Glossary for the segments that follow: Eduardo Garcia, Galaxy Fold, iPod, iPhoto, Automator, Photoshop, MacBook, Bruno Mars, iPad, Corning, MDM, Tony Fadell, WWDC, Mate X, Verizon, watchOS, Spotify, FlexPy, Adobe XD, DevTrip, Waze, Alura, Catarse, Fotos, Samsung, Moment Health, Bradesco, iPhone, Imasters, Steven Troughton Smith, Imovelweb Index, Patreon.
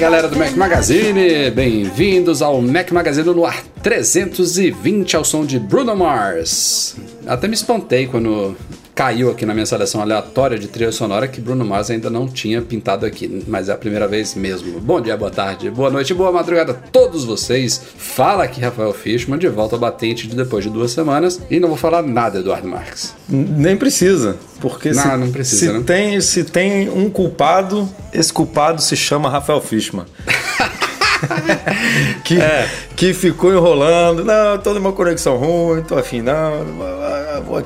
Galera do Mac Magazine, bem-vindos ao Mac Magazine no ar 320 ao som de Bruno Mars. Até me espantei quando caiu aqui na minha seleção aleatória de trilha sonora que Bruno Mars ainda não tinha pintado aqui, mas é a primeira vez mesmo. Bom dia, boa tarde, boa noite, boa madrugada a todos vocês. Fala aqui Rafael Fischmann, de volta ao batente de depois de 2 semanas, e não vou falar nada, Eduardo Marques. Nem precisa. Porque não, não precisa, se, né? se tem um culpado, esse culpado se chama Rafael Fischmann. que ficou enrolando. Não, toda uma conexão ruim, tô afim, não.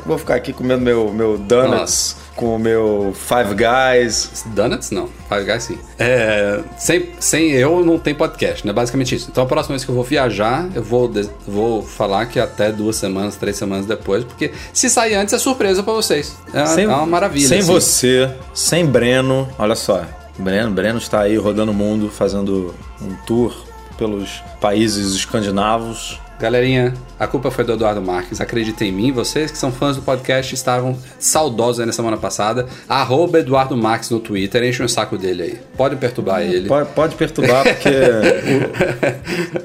Vou ficar aqui comendo meu donuts. Nossa. Com o meu Five Guys. Donuts não, Five Guys sim. Sem eu não tem podcast, né? Basicamente isso. Então a próxima vez que eu vou viajar, eu vou falar que até 2 semanas, 3 semanas depois, porque se sair antes é surpresa pra vocês. É uma maravilha. Sem assim. Você, sem Breno, olha só. Breno está aí rodando o mundo, fazendo um tour pelos países escandinavos. Galerinha, a culpa foi do Eduardo Marques, acreditem em mim, vocês que são fãs do podcast estavam saudosos aí na semana passada. @ Eduardo Marques no Twitter, enchem o saco dele aí, pode perturbar ele. Pode perturbar, porque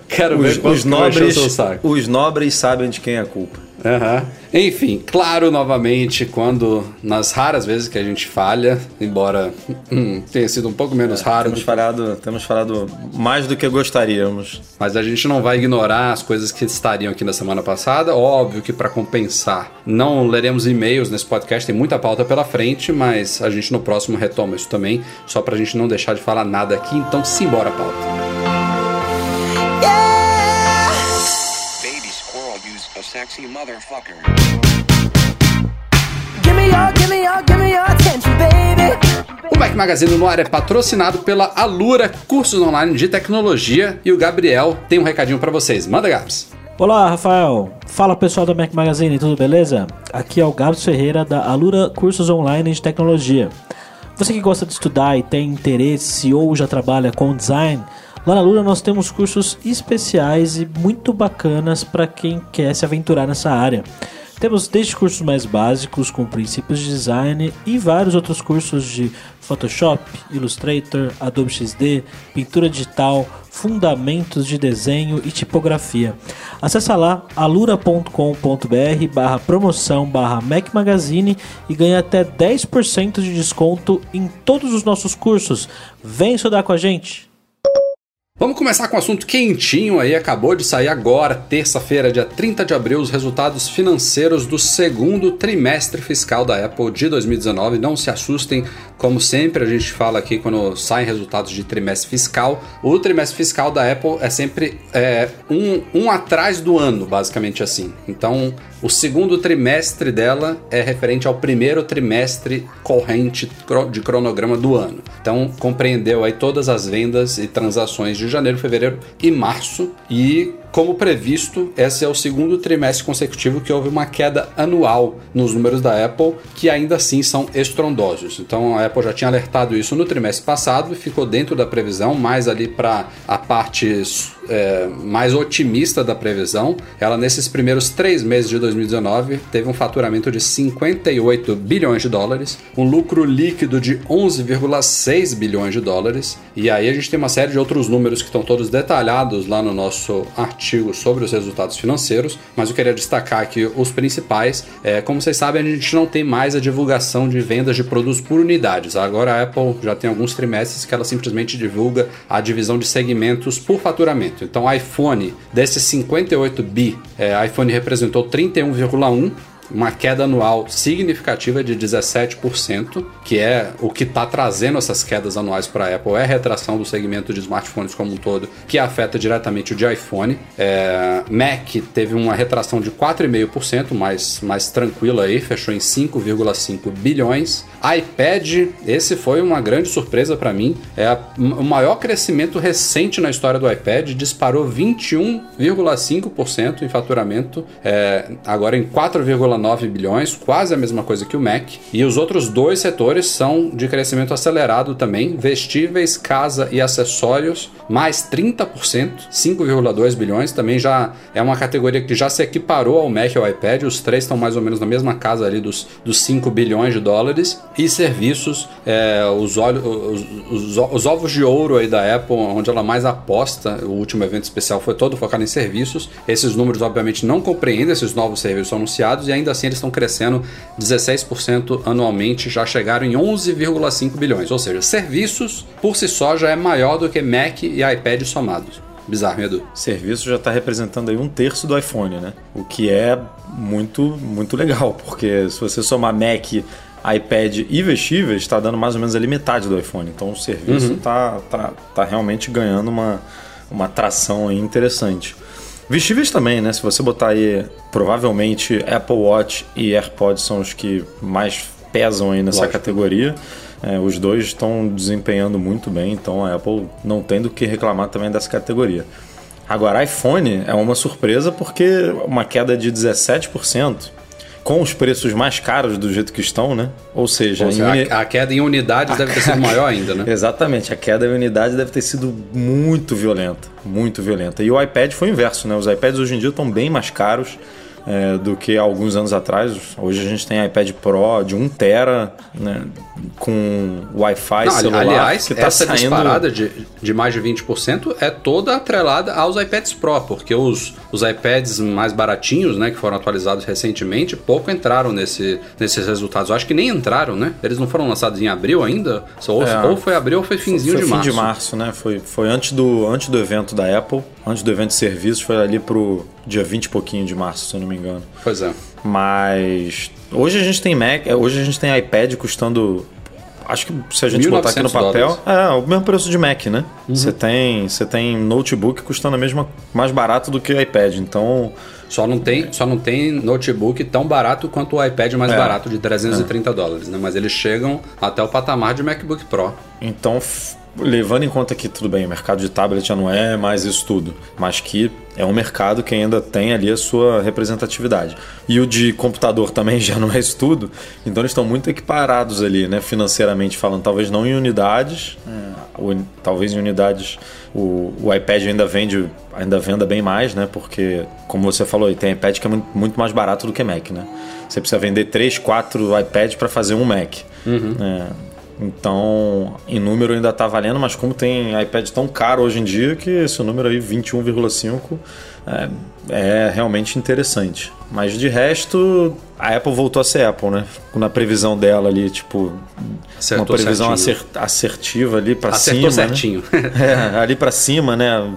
quero ver os nobres sabem de quem é a culpa. Uhum. Enfim, claro, novamente, quando nas raras vezes que a gente falha, embora tenha sido um pouco menos raro, temos falado mais do que gostaríamos, mas a gente não vai ignorar as coisas que estariam aqui na semana passada. Óbvio que, para compensar, não leremos e-mails nesse podcast, tem muita pauta pela frente, mas a gente no próximo retoma isso também, só pra gente não deixar de falar nada aqui. Então simbora a pauta. Sexy motherfucker. Give me your attention, baby. O Mac Magazine no ar é patrocinado pela Alura, cursos online de tecnologia, e o Gabriel tem um recadinho pra vocês. Manda, Gabs. Olá, Rafael. Fala, pessoal do Mac Magazine, tudo beleza? Aqui é o Gabs Ferreira da Alura, cursos online de tecnologia. Você que gosta de estudar e tem interesse ou já trabalha com design, lá na Alura nós temos cursos especiais e muito bacanas para quem quer se aventurar nessa área. Temos desde cursos mais básicos, com princípios de design, e vários outros cursos de Photoshop, Illustrator, Adobe XD, pintura digital, fundamentos de desenho e tipografia. Acesse lá alura.com.br/promoção/Mac Magazine e ganhe até 10% de desconto em todos os nossos cursos. Vem estudar com a gente! Vamos começar com um assunto quentinho aí, acabou de sair agora, terça-feira, dia 30 de abril, os resultados financeiros do segundo trimestre fiscal da Apple de 2019. Não se assustem, como sempre a gente fala aqui quando saem resultados de trimestre fiscal, o trimestre fiscal da Apple é sempre um atrás do ano, basicamente assim. Então, o segundo trimestre dela é referente ao primeiro trimestre corrente de cronograma do ano. Então, compreendeu aí todas as vendas e transações de janeiro, fevereiro e março. E, como previsto, esse é o segundo trimestre consecutivo que houve uma queda anual nos números da Apple, que ainda assim são estrondosos. Então, a Apple já tinha alertado isso no trimestre passado e ficou dentro da previsão, mais ali para a parte mais otimista da previsão. Ela, nesses primeiros 3 meses de 2019, teve um faturamento de 58 bilhões de dólares, um lucro líquido de 11,6 bilhões de dólares, e aí a gente tem uma série de outros números que estão todos detalhados lá no nosso artigo sobre os resultados financeiros, mas eu queria destacar aqui os principais. Como vocês sabem, a gente não tem mais a divulgação de vendas de produtos por unidades. Agora a Apple já tem alguns trimestres que ela simplesmente divulga a divisão de segmentos por faturamento. Então, iPhone, desses 58 bi, iPhone representou 31,1%, uma queda anual significativa de 17%, que é o que está trazendo essas quedas anuais para a Apple, é a retração do segmento de smartphones como um todo, que afeta diretamente o de iPhone. Mac teve uma retração de 4,5%, mais tranquila aí, fechou em 5,5 bilhões. iPad, esse foi uma grande surpresa para mim, o maior crescimento recente na história do iPad, disparou 21,5% em faturamento, agora em 4,9 bilhões, quase a mesma coisa que o Mac. E os outros dois setores são de crescimento acelerado também, vestíveis, casa e acessórios, mais 30%, 5,2 bilhões, também já é uma categoria que já se equiparou ao Mac e ao iPad, os três estão mais ou menos na mesma casa ali dos 5 bilhões de dólares, e serviços, os ovos de ouro aí da Apple, onde ela mais aposta, o último evento especial foi todo focado em serviços, esses números obviamente não compreendem esses novos serviços anunciados, e ainda assim eles estão crescendo 16% anualmente, já chegaram em 11,5 bilhões, ou seja, serviços por si só já é maior do que Mac e iPad somados. Bizarro, Edu. Serviço já está representando aí 1/3 do iPhone, né? O que é muito legal, porque se você somar Mac, iPad e vestíveis, está dando mais ou menos ali metade do iPhone. Então o serviço tá realmente ganhando uma tração aí interessante. Vestíveis também, né? Se você botar aí, provavelmente Apple Watch e AirPods são os que mais pesam aí nessa categoria. Os dois estão desempenhando muito bem, então a Apple não tem do que reclamar também dessa categoria. Agora, iPhone é uma surpresa porque uma queda de 17%, com os preços mais caros do jeito que estão, né? Ou seja, a queda em unidades deve ter sido maior ainda, né? Exatamente, a queda em unidades deve ter sido muito violenta. E o iPad foi o inverso, né? Os iPads hoje em dia estão bem mais caros do que há alguns anos atrás. Hoje a gente tem iPad Pro de 1TB, né, com Wi-Fi, celular. Aliás, que tá essa disparada de mais de 20% é toda atrelada aos iPads Pro, porque os iPads mais baratinhos, né, que foram atualizados recentemente, pouco entraram nesses resultados. Eu acho que nem entraram, né? Eles não foram lançados em abril ainda? Ou foi abril ou foi finzinho de março. Fim de março, né? Foi antes do evento da Apple, antes do evento de serviços, foi ali pro dia 20 e pouquinho de março, se eu não me engano. Pois é. Mas hoje a gente tem iPad custando, acho que se a gente botar aqui no papel, é o mesmo preço de Mac, né? Você tem notebook custando a mesma, mais barato do que o iPad, então... Só não tem notebook tão barato quanto o iPad mais barato de $330, né? Mas eles chegam até o patamar de MacBook Pro. Então, levando em conta que, tudo bem, o mercado de tablet já não é mais isso tudo, mas que é um mercado que ainda tem ali a sua representatividade. E o de computador também já não é isso tudo, então eles estão muito equiparados ali, né, financeiramente falando. Talvez não em unidades, talvez em unidades o iPad ainda venda bem mais, né, porque, como você falou, tem iPad que é muito mais barato do que Mac, né? Você precisa vender 3, 4 iPads para fazer um Mac. Então, em número ainda está valendo, mas como tem iPad tão caro hoje em dia, que esse número aí, 21,5, é realmente interessante. Mas de resto, a Apple voltou a ser Apple, né? Na previsão dela ali, tipo, acertou, uma previsão assertiva ali para cima. Acertou certinho. Né? Ali para cima, né?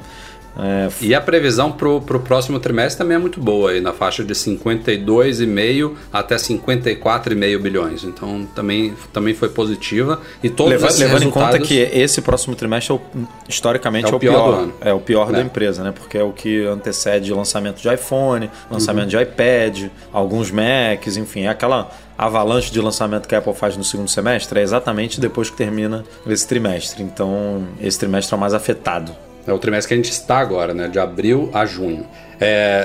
E a previsão pro próximo trimestre também é muito boa, aí, na faixa de 52,5 até 54,5 bilhões. Então também foi positiva. E todos levando em conta que esse próximo trimestre historicamente é o pior do ano. É o pior da empresa, né? Porque é o que antecede lançamento de iPhone, lançamento de iPad, alguns Macs, enfim, é aquela avalanche de lançamento que a Apple faz no segundo semestre, é exatamente depois que termina esse trimestre. Então esse trimestre é o mais afetado. É o trimestre que a gente está agora, né? De abril a junho.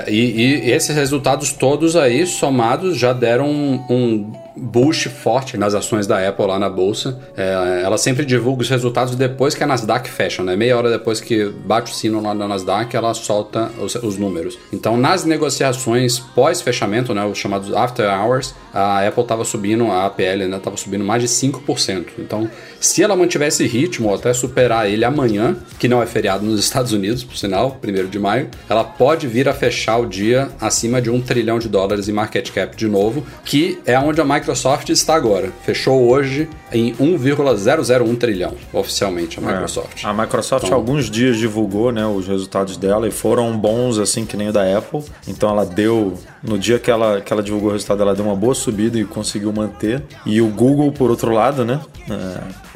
E esses resultados todos aí, somados, já deram um boost forte nas ações da Apple lá na bolsa. Ela sempre divulga os resultados depois que a Nasdaq fecha, né? Meia hora depois que bate o sino lá na Nasdaq, ela solta os números. Então, nas negociações pós-fechamento, né, os chamados after hours, a Apple estava subindo, a APL ainda estava subindo mais de 5%. Então, se ela mantiver esse ritmo, ou até superar ele amanhã, que não é feriado nos Estados Unidos, por sinal, 1º de maio, ela pode vir a fechar o dia acima de $1 trilhão de market cap de novo, que é onde a Microsoft Microsoft está agora. Fechou hoje em 1,001 trilhão, oficialmente, a Microsoft. A Microsoft há alguns dias divulgou, né, os resultados dela e foram bons, assim, que nem o da Apple. Então ela deu... No dia que ela divulgou o resultado, ela deu uma boa subida e conseguiu manter. E o Google, por outro lado, né,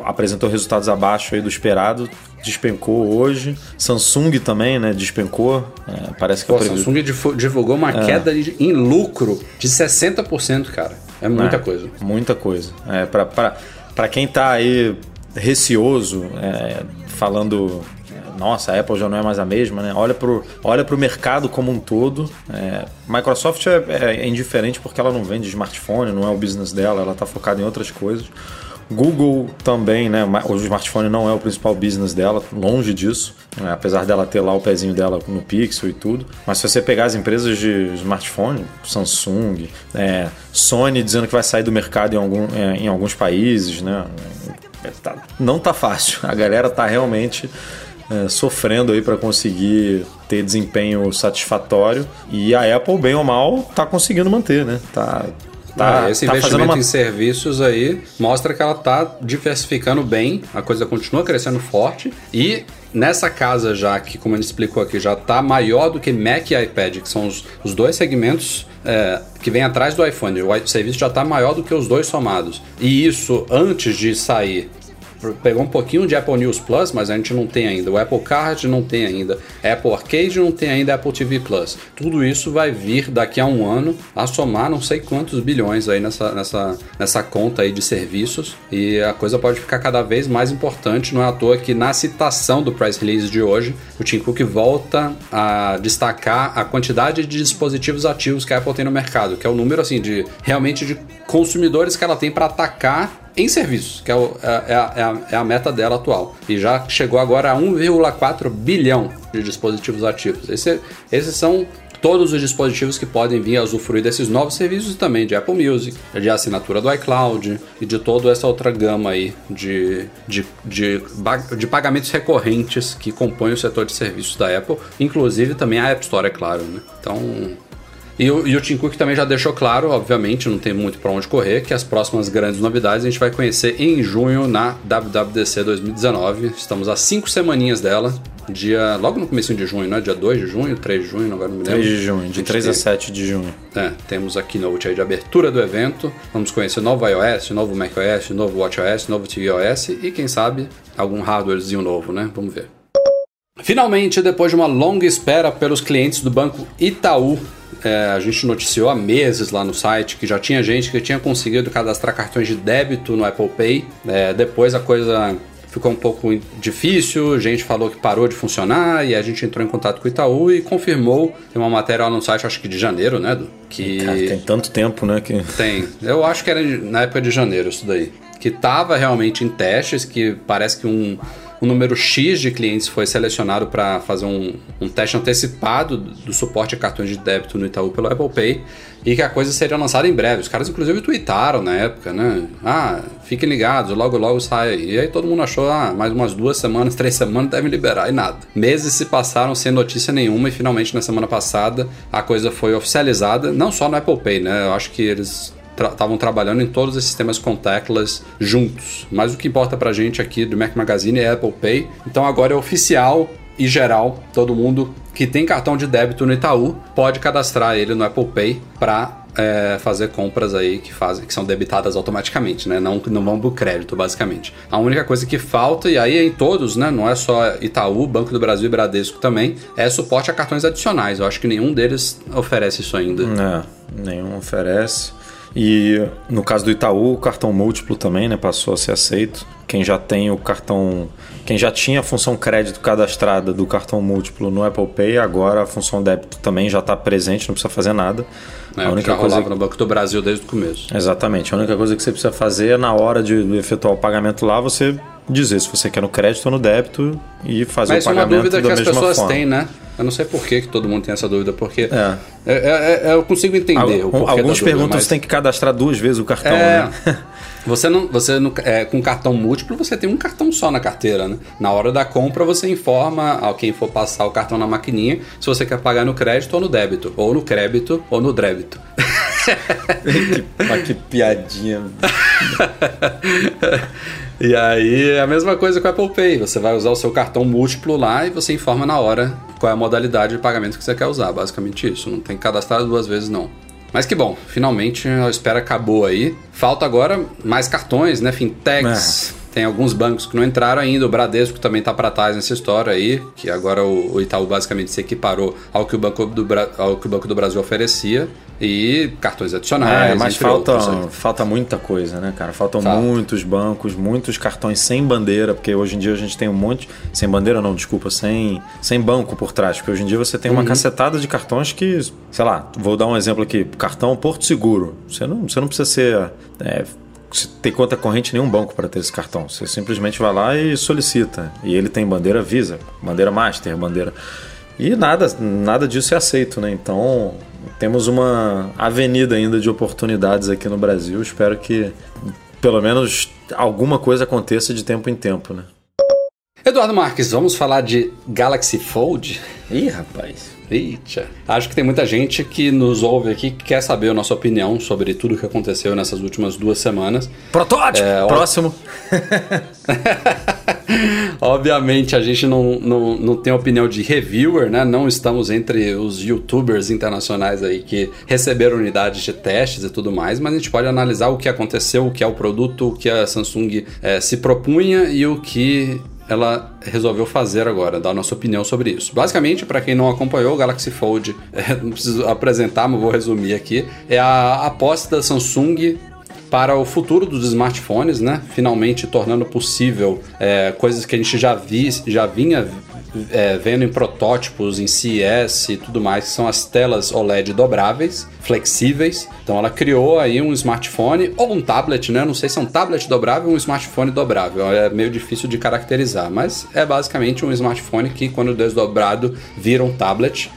apresentou resultados abaixo aí do esperado. Despencou hoje. Samsung também, né? Despencou. Parece que... Pô, Samsung divulgou uma queda em lucro de 60%, cara. É muita coisa. Muita coisa. Pra quem tá aí receoso, falando... Nossa, a Apple já não é mais a mesma, né? Olha pro mercado como um todo. Microsoft é indiferente porque ela não vende smartphone, não é o business dela, ela tá focada em outras coisas. Google também, né? O smartphone não é o principal business dela, longe disso, né? Apesar dela ter lá o pezinho dela no Pixel e tudo. Mas se você pegar as empresas de smartphone, Samsung, Sony dizendo que vai sair do mercado em alguns países, né? Não tá fácil. A galera tá realmente sofrendo aí para conseguir ter desempenho satisfatório. E a Apple, bem ou mal, tá conseguindo manter, né? Esse investimento em serviços aí mostra que ela tá diversificando bem, a coisa continua crescendo forte e nessa casa já, que como ele explicou aqui, já tá maior do que Mac e iPad, que são os dois segmentos que vem atrás do iPhone. O serviço já tá maior do que os dois somados. E isso, antes de sair... Pegou um pouquinho de Apple News Plus, mas a gente não tem ainda. O Apple Card não tem ainda. Apple Arcade não tem ainda. Apple TV Plus. Tudo isso vai vir daqui a um ano a somar não sei quantos bilhões aí nessa conta aí de serviços. E a coisa pode ficar cada vez mais importante. Não é à toa que na citação do press release de hoje, o Tim Cook volta a destacar a quantidade de dispositivos ativos que a Apple tem no mercado, que é o número assim de realmente de consumidores que ela tem para atacar em serviços, que é a meta dela atual. E já chegou agora a 1,4 bilhão de dispositivos ativos. Esses são todos os dispositivos que podem vir a usufruir desses novos serviços e também de Apple Music, de assinatura do iCloud e de toda essa outra gama aí de pagamentos recorrentes que compõem o setor de serviços da Apple, inclusive também a App Store, é claro, né? Então... E o Tim Cook também já deixou claro, obviamente, não tem muito para onde correr, que as próximas grandes novidades a gente vai conhecer em junho na WWDC 2019. Estamos há 5 semaninhas dela, logo no comecinho de junho, né? Dia 2 de junho, 3 de junho, agora não me lembro. 3 de junho, de 3 a 7 de junho. Temos a keynote aí de abertura do evento, vamos conhecer o novo iOS, o novo macOS, o novo watchOS, o novo tvOS e, quem sabe, algum hardwarezinho novo, né? Vamos ver. Finalmente, depois de uma longa espera pelos clientes do banco Itaú, a gente noticiou há meses lá no site que já tinha gente que tinha conseguido cadastrar cartões de débito no Apple Pay. Depois a coisa ficou um pouco difícil, gente falou que parou de funcionar e a gente entrou em contato com o Itaú e confirmou. Tem uma matéria lá no site, acho que de janeiro, né, Edu? Cara, tem tanto tempo, né? Tem. Eu acho que era na época de janeiro isso daí. Que estava realmente em testes, que parece que um número X de clientes foi selecionado para fazer um teste antecipado do suporte a cartões de débito no Itaú pelo Apple Pay e que a coisa seria lançada em breve. Os caras, inclusive, tweetaram na época, né? Fiquem ligados, logo, logo sai. E aí todo mundo achou, mais umas 2 semanas, 3 semanas, devem liberar e nada. Meses se passaram sem notícia nenhuma e finalmente na semana passada a coisa foi oficializada, não só no Apple Pay, né? Eu acho que eles... estavam trabalhando em todos esses sistemas contactless juntos. Mas o que importa pra gente aqui do Mac Magazine é Apple Pay. Então agora é oficial e geral. Todo mundo que tem cartão de débito no Itaú pode cadastrar ele no Apple Pay pra fazer compras aí que são debitadas automaticamente, né? Não vão pro crédito, basicamente. A única coisa que falta, e aí é em todos, né? Não é só Itaú, Banco do Brasil e Bradesco também, é suporte a cartões adicionais. Eu acho que nenhum deles oferece isso ainda. Nenhum oferece. E no caso do Itaú, o cartão múltiplo também, né, passou a ser aceito. Quem já tem o cartão, quem já tinha a função crédito cadastrada do cartão múltiplo no Apple Pay, agora a função débito também já está presente, não precisa fazer nada. A única coisa rolava no Banco do Brasil desde o começo. Exatamente. A única coisa que você precisa fazer é, na hora de efetuar o pagamento lá, você dizer se você quer no crédito ou no débito e fazer o pagamento da mesma forma. Mas é uma dúvida que as pessoas têm, né? Eu não sei por que todo mundo tem essa dúvida, porque eu consigo entender o porquê. Alguns perguntam se tem que cadastrar 2 vezes o cartão, né? Você não, com cartão múltiplo, você tem um cartão só na carteira, né? Na hora da compra, você informa a quem for passar o cartão na maquininha se você quer pagar no crédito ou no débito, ou no crédito ou no débito. que piadinha. E aí é a mesma coisa com o Apple Pay. Você vai usar o seu cartão múltiplo lá e você informa na hora qual é a modalidade de pagamento que você quer usar. Basicamente isso. Não tem que cadastrar duas vezes, não. Mas que bom. Finalmente a espera acabou aí. Falta agora mais cartões, né? Fintechs. É. Tem alguns bancos que não entraram ainda. O Bradesco também tá para trás nessa história aí. Que agora o Itaú basicamente se equiparou ao que o Banco do Brasil oferecia. E cartões adicionais, mas falta muita coisa, né, cara? Faltam muitos bancos, muitos cartões sem bandeira, porque hoje em dia a gente tem um monte... Sem bandeira não, desculpa, sem banco por trás, porque hoje em dia você tem uma cacetada de cartões que, sei lá, vou dar um exemplo aqui, cartão Porto Seguro. Você não precisa ser... ter conta corrente em nenhum banco para ter esse cartão. Você simplesmente vai lá e solicita. E ele tem bandeira Visa, bandeira Master, bandeira... E nada disso é aceito, né? Então... Temos uma avenida ainda de oportunidades aqui no Brasil. Espero que, pelo menos, alguma coisa aconteça de tempo em tempo, né? Eduardo Marques, vamos falar de Galaxy Fold? Ih, rapaz. Eita. Acho que tem muita gente que nos ouve aqui que quer saber a nossa opinião sobre tudo o que aconteceu nessas últimas 2 semanas. Protótipo! Próximo! Obviamente a gente não tem opinião de reviewer, né? Não estamos entre os youtubers internacionais aí que receberam unidades de testes e tudo mais, mas a gente pode analisar o que aconteceu, o que é o produto, o que a Samsung se propunha e o que ela resolveu fazer agora, dar a nossa opinião sobre isso. Basicamente, para quem não acompanhou, o Galaxy Fold, não preciso apresentar, mas vou resumir aqui, é a aposta da Samsung para o futuro dos smartphones, né? Finalmente tornando possível coisas que a gente já vinha vendo em protótipos, em CES e tudo mais, que são as telas OLED dobráveis, flexíveis. Então ela criou aí um smartphone ou um tablet, né? Não sei se é um tablet dobrável ou um smartphone dobrável. É meio difícil de caracterizar, mas é basicamente um smartphone que, quando desdobrado, vira um tablet.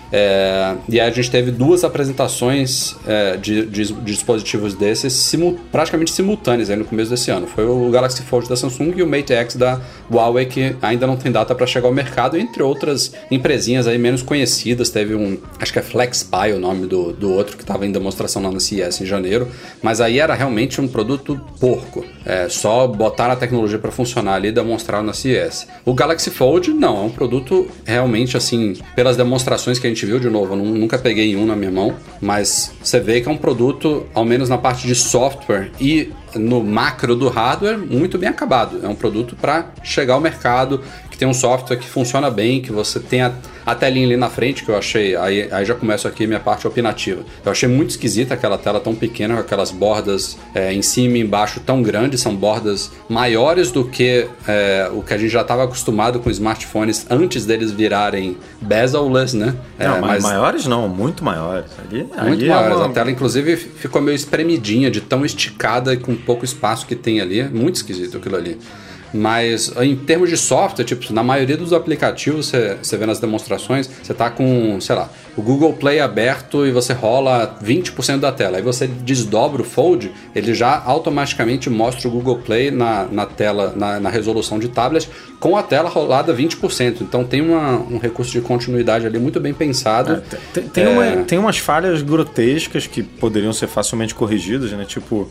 E aí a gente teve 2 apresentações de dispositivos desses praticamente simultâneas aí no começo desse ano. Foi o Galaxy Fold da Samsung e o Mate X da Huawei, que ainda não tem data para chegar ao mercado, entre outras empresinhas aí menos conhecidas. Teve acho que é FlexPy o nome do outro, que estava em demonstração lá na CES em janeiro, mas aí era realmente um produto porco. Só botar a tecnologia para funcionar ali e demonstrar na CES. O Galaxy Fold não, é um produto realmente assim, pelas demonstrações que a gente viu, de novo, eu nunca peguei um na minha mão, mas você vê que é um produto, ao menos na parte de software e no macro do hardware, muito bem acabado. É um produto para chegar ao mercado, que tem um software que funciona bem, que você tem a telinha ali na frente, que eu achei, aí já começo aqui minha parte opinativa. Eu achei muito esquisita aquela tela tão pequena, com aquelas bordas em cima e embaixo tão grandes, são bordas maiores do que o que a gente já estava acostumado com smartphones antes deles virarem bezelless, né? Não, mas maiores não, muito maiores. Muito maiores, a tela inclusive ficou meio espremidinha, de tão esticada e com pouco espaço que tem ali, é muito esquisito aquilo ali. Mas em termos de software, tipo, na maioria dos aplicativos, você vê nas demonstrações, você tá com, sei lá, o Google Play aberto e você rola 20% da tela. Aí você desdobra o Fold, ele já automaticamente mostra o Google Play na tela, na resolução de tablet, com a tela rolada 20%. Então tem um recurso de continuidade ali muito bem pensado. Tem umas falhas grotescas que poderiam ser facilmente corrigidas, né? Tipo,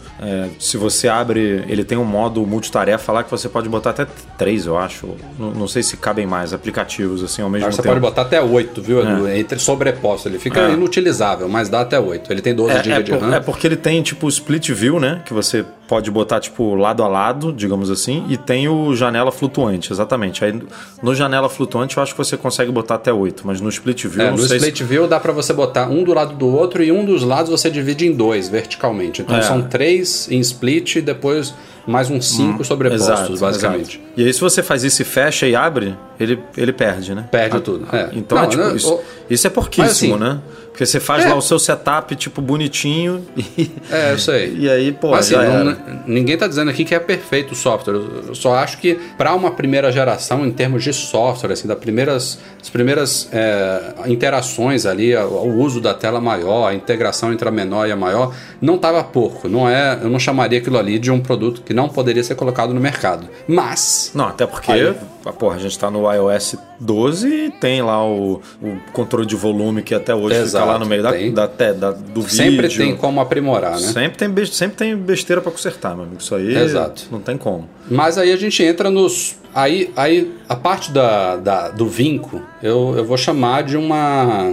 se você abre, ele tem um modo multitarefa lá que você pode botar até 3, eu acho. Não sei se cabem mais aplicativos assim ao mesmo tempo. Você pode botar até 8, viu, Edu? Entre sobreposto. Ele fica inutilizável, mas dá até 8. Ele tem 12 GB de RAM. É porque ele tem, tipo, split view, né? Que você pode botar, tipo, lado a lado, digamos assim, e tem o janela flutuante, exatamente. Aí, no janela flutuante, eu acho que você consegue botar até 8, mas no split view... não no sei split view dá pra você botar um do lado do outro e um dos lados você divide em 2, verticalmente. Então são 3 em split e depois... mais uns 5 sobrepostos, exato, basicamente. Exato. E aí se você faz isso e fecha e abre, ele perde, né? Perde tudo. Então, não, tipo, isso é porquíssimo, assim, né? Porque você faz lá o seu setup, tipo, bonitinho. Eu sei. E aí, pô, assim, ninguém tá dizendo aqui que é perfeito o software. Eu só acho que para uma primeira geração, em termos de software, assim, das primeiras interações ali, o uso da tela maior, a integração entre a menor e a maior, não tava pouco. Eu não chamaria aquilo ali de um produto que não poderia ser colocado no mercado. Mas... Não, até porque... Aí, porra, a gente tá no iOS 12 e tem lá o controle de volume que até hoje fica lá no meio do vídeo. Sempre tem como aprimorar, né? Sempre tem besteira pra consertar, meu amigo. Isso aí não tem como. Mas aí a gente entra nos... Aí a parte do vinco, eu vou chamar de uma...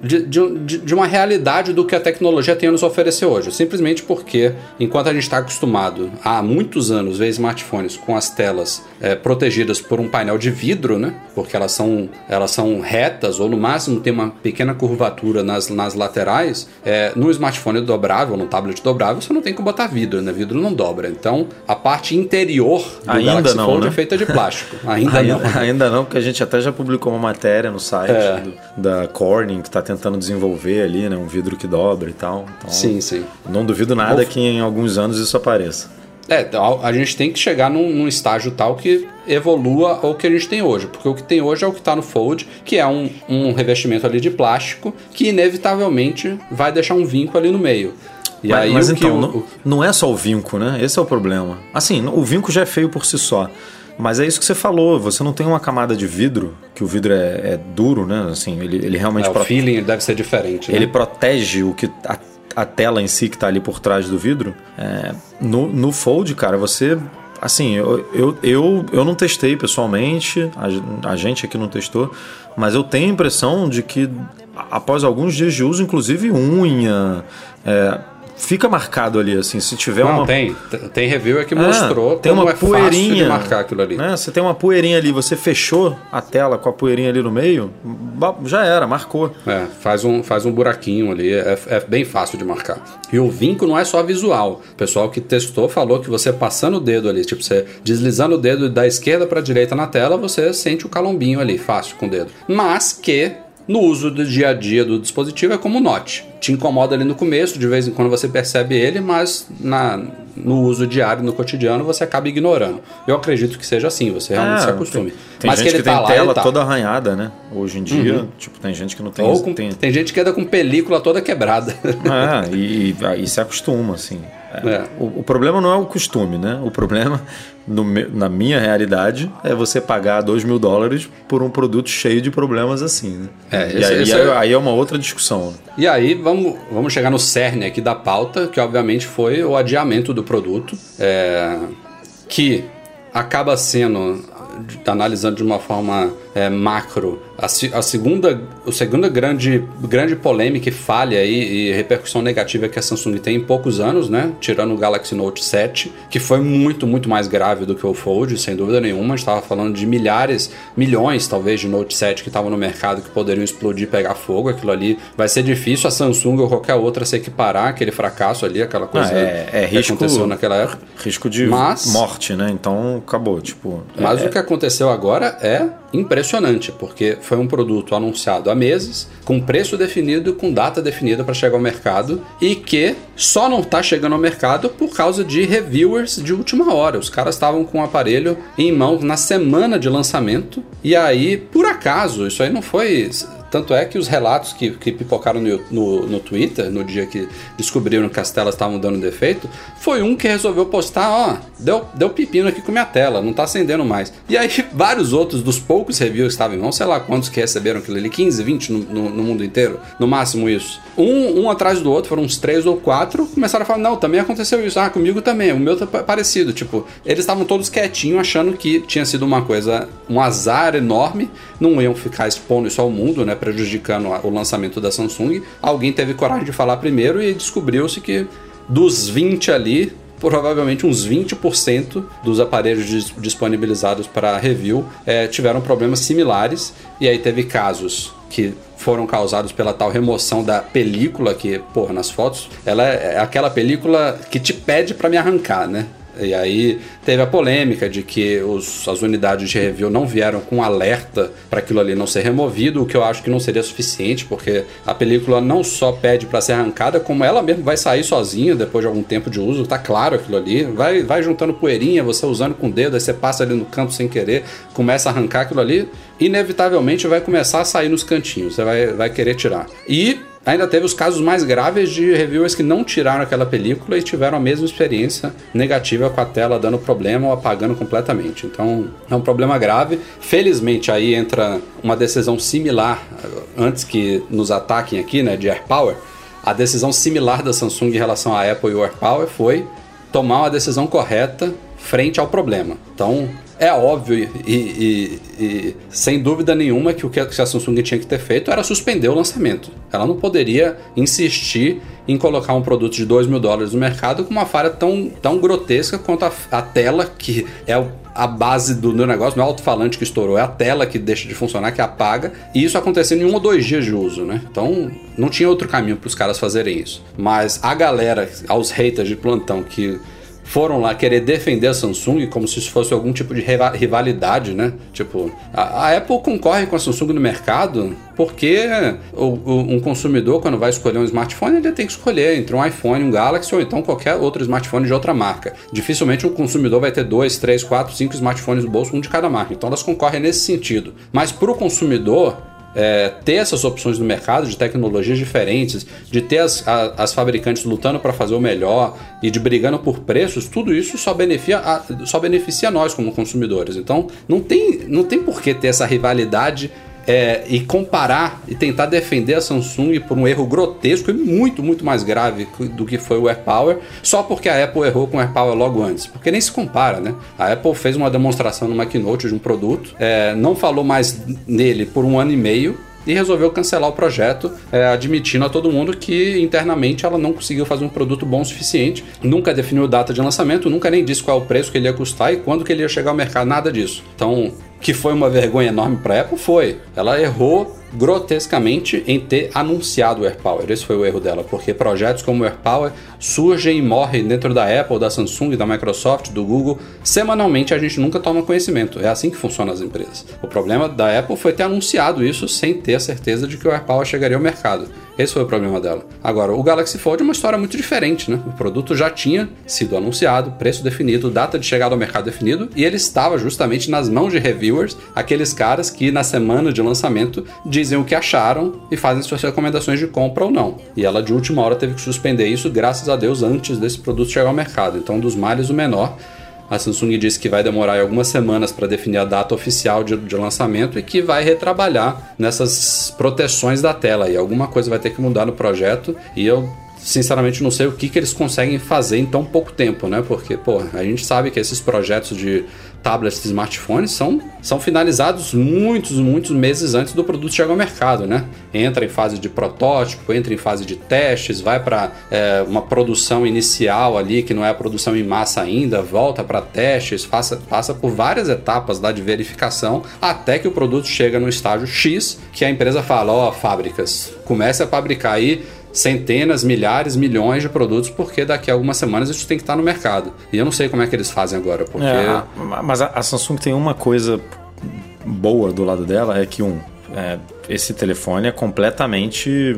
De uma realidade do que a tecnologia tem a nos oferecer hoje, simplesmente porque enquanto a gente está acostumado há muitos anos ver smartphones com as telas protegidas por um painel de vidro, né? Porque elas são retas ou no máximo tem uma pequena curvatura nas laterais, no smartphone dobrável, no tablet dobrável você não tem que botar vidro, né? Vidro não dobra, então a parte interior do Galaxy Fold, né? É feita de plástico. Ainda não, porque a gente até já publicou uma matéria no site da Corning, que está tentando desenvolver ali, né? Um vidro que dobra e tal. Então, sim. Não duvido nada que em alguns anos isso apareça. A gente tem que chegar num estágio tal que evolua o que a gente tem hoje, porque o que tem hoje é o que está no Fold, que é um revestimento ali de plástico que inevitavelmente vai deixar um vinco ali no meio. Não é só o vinco, né? Esse é o problema. Assim, o vinco já é feio por si só. Mas é isso que você falou, você não tem uma camada de vidro, que o vidro é duro, né? Assim, ele realmente... O feeling deve ser diferente, né? Ele protege o que a tela em si que está ali por trás do vidro. No Fold, cara, você... Assim, eu não testei pessoalmente, a gente aqui não testou, mas eu tenho a impressão de que após alguns dias de uso, inclusive unha... Fica marcado ali, assim, se tiver tem review que mostrou tem uma poeirinha, fácil de marcar aquilo ali. Né? Você tem uma poeirinha ali, você fechou a tela com a poeirinha ali no meio, já era, marcou. Faz um buraquinho ali, é bem fácil de marcar. E o vinco não é só visual. O pessoal que testou falou que você passando o dedo ali, tipo, você deslizando o dedo da esquerda para a direita na tela, você sente o calombinho ali, fácil com o dedo. Mas que... No uso do dia a dia do dispositivo é como o Note. Te incomoda ali no começo, de vez em quando você percebe ele, mas no uso diário, no cotidiano, você acaba ignorando. Eu acredito que seja assim, você realmente se acostume. Tem mas gente que ele tem tela toda arranhada, né? Hoje em dia, tipo, tem gente que não tem... Tem gente que anda com película toda quebrada. E se acostuma, assim. O problema não é o costume, né? O problema, na minha realidade, é você pagar $2.000 por um produto cheio de problemas assim, né? Aí é uma outra discussão. E aí vamos chegar no cerne aqui da pauta, que obviamente foi o adiamento do produto, que acaba sendo, analisando de uma forma macro, a segunda grande polêmica e falha e repercussão negativa que a Samsung tem em poucos anos, né? Tirando o Galaxy Note 7, que foi muito, muito mais grave do que o Fold, sem dúvida nenhuma. A gente estava falando de milhões talvez de Note 7 que estavam no mercado, que poderiam explodir, pegar fogo. Aquilo ali vai ser difícil a Samsung ou qualquer outra se equiparar, aquele fracasso ali, aquela coisa que aconteceu naquela época. Risco de morte, né? Então acabou, tipo... Mas o que aconteceu agora é impressionante, porque foi um produto anunciado há meses, com preço definido, com data definida para chegar ao mercado, e que só não está chegando ao mercado por causa de reviewers de última hora. Os caras estavam com o aparelho em mão na semana de lançamento, e aí, por acaso, isso aí não foi... Tanto é que os relatos que pipocaram no Twitter, no dia que descobriram que as telas estavam dando defeito, foi um que resolveu postar, deu pepino aqui com minha tela, não tá acendendo mais. E aí vários outros, dos poucos reviews que estavam em mão, sei lá quantos que receberam aquilo ali, 15, 20 no mundo inteiro, no máximo isso. Um atrás do outro, foram uns 3 ou 4, começaram a falar, não, também aconteceu isso, comigo também, o meu tá parecido. Tipo, eles estavam todos quietinhos, achando que tinha sido uma coisa, um azar enorme, não iam ficar expondo isso ao mundo, né? Prejudicando o lançamento da Samsung. Alguém teve coragem de falar primeiro e descobriu-se que dos 20 ali, provavelmente uns 20% dos aparelhos disponibilizados para review tiveram problemas similares, e aí teve casos que foram causados pela tal remoção da película que, porra, nas fotos, ela é aquela película que te pede para me arrancar, né? E aí teve a polêmica de que as unidades de review não vieram com alerta para aquilo ali não ser removido, o que eu acho que não seria suficiente, porque a película não só pede para ser arrancada, como ela mesmo vai sair sozinha depois de algum tempo de uso, tá claro aquilo ali, vai juntando poeirinha, você usando com o dedo, aí você passa ali no canto sem querer, começa a arrancar aquilo ali, inevitavelmente vai começar a sair nos cantinhos, você vai querer tirar. E Ainda teve os casos mais graves de reviewers que não tiraram aquela película e tiveram a mesma experiência negativa com a tela dando problema ou apagando completamente. Então é um problema grave. Felizmente aí entra uma decisão similar, antes que nos ataquem aqui, né, de AirPower. A decisão similar da Samsung em relação à Apple e o AirPower foi tomar uma decisão correta frente ao problema. Então é óbvio e sem dúvida nenhuma que o que a Samsung tinha que ter feito era suspender o lançamento. Ela não poderia insistir em colocar um produto de $2.000 no mercado com uma falha tão grotesca quanto a tela, que é a base do negócio, não é o alto-falante que estourou, é a tela que deixa de funcionar, que apaga, e isso acontecendo em 1 ou 2 dias de uso, né? Então não tinha outro caminho para os caras fazerem isso. Mas a galera, aos haters de plantão que foram lá querer defender a Samsung como se isso fosse algum tipo de rivalidade, né? Tipo, a Apple concorre com a Samsung no mercado porque um consumidor, quando vai escolher um smartphone, ele tem que escolher entre um iPhone, um Galaxy ou então qualquer outro smartphone de outra marca. Dificilmente o consumidor vai ter 2, 3, 4, 5 smartphones no bolso, um de cada marca. Então elas concorrem nesse sentido. Mas para o consumidor ter essas opções no mercado de tecnologias diferentes, de ter as fabricantes lutando para fazer o melhor e de brigando por preços, tudo isso só beneficia nós como consumidores. Então não tem por que ter essa rivalidade e comparar e tentar defender a Samsung por um erro grotesco e muito, muito mais grave do que foi o AirPower, só porque a Apple errou com o AirPower logo antes, porque nem se compara, né? A Apple fez uma demonstração numa keynote de um produto, não falou mais nele por 1 ano e meio e resolveu cancelar o projeto, admitindo a todo mundo que internamente ela não conseguiu fazer um produto bom o suficiente, nunca definiu data de lançamento, nunca nem disse qual é o preço que ele ia custar e quando que ele ia chegar ao mercado, nada disso. Então, que foi uma vergonha enorme para a Apple, foi. Ela errou grotescamente em ter anunciado o AirPower. Esse foi o erro dela, porque projetos como o AirPower surgem e morrem dentro da Apple, da Samsung, da Microsoft, do Google. Semanalmente a gente nunca toma conhecimento. É assim que funcionam as empresas. O problema da Apple foi ter anunciado isso sem ter a certeza de que o AirPower chegaria ao mercado. Esse foi o problema dela. Agora, o Galaxy Fold é uma história muito diferente, né? O produto já tinha sido anunciado, preço definido, data de chegada ao mercado definido, e ele estava justamente nas mãos de reviewers, aqueles caras que na semana de lançamento dizem o que acharam e fazem suas recomendações de compra ou não. E ela de última hora teve que suspender isso, graças a Deus, antes desse produto chegar ao mercado. Então, dos males o menor. A Samsung disse que vai demorar algumas semanas para definir a data oficial de lançamento e que vai retrabalhar nessas proteções da tela. E alguma coisa vai ter que mudar no projeto e eu sinceramente não sei o que eles conseguem fazer em tão pouco tempo, né? Porque, a gente sabe que esses projetos de tablets e smartphones são finalizados muitos meses antes do produto chegar ao mercado, né? Entra em fase de protótipo, entra em fase de testes, vai para uma produção inicial ali, que não é a produção em massa ainda, volta para testes, passa por várias etapas lá de verificação, até que o produto chega no estágio X, que a empresa fala, fábricas, comece a fabricar aí centenas, milhares, milhões de produtos, porque daqui a algumas semanas isso tem que estar no mercado. E eu não sei como é que eles fazem agora, porque... mas a Samsung tem uma coisa boa do lado dela, é que esse telefone é completamente...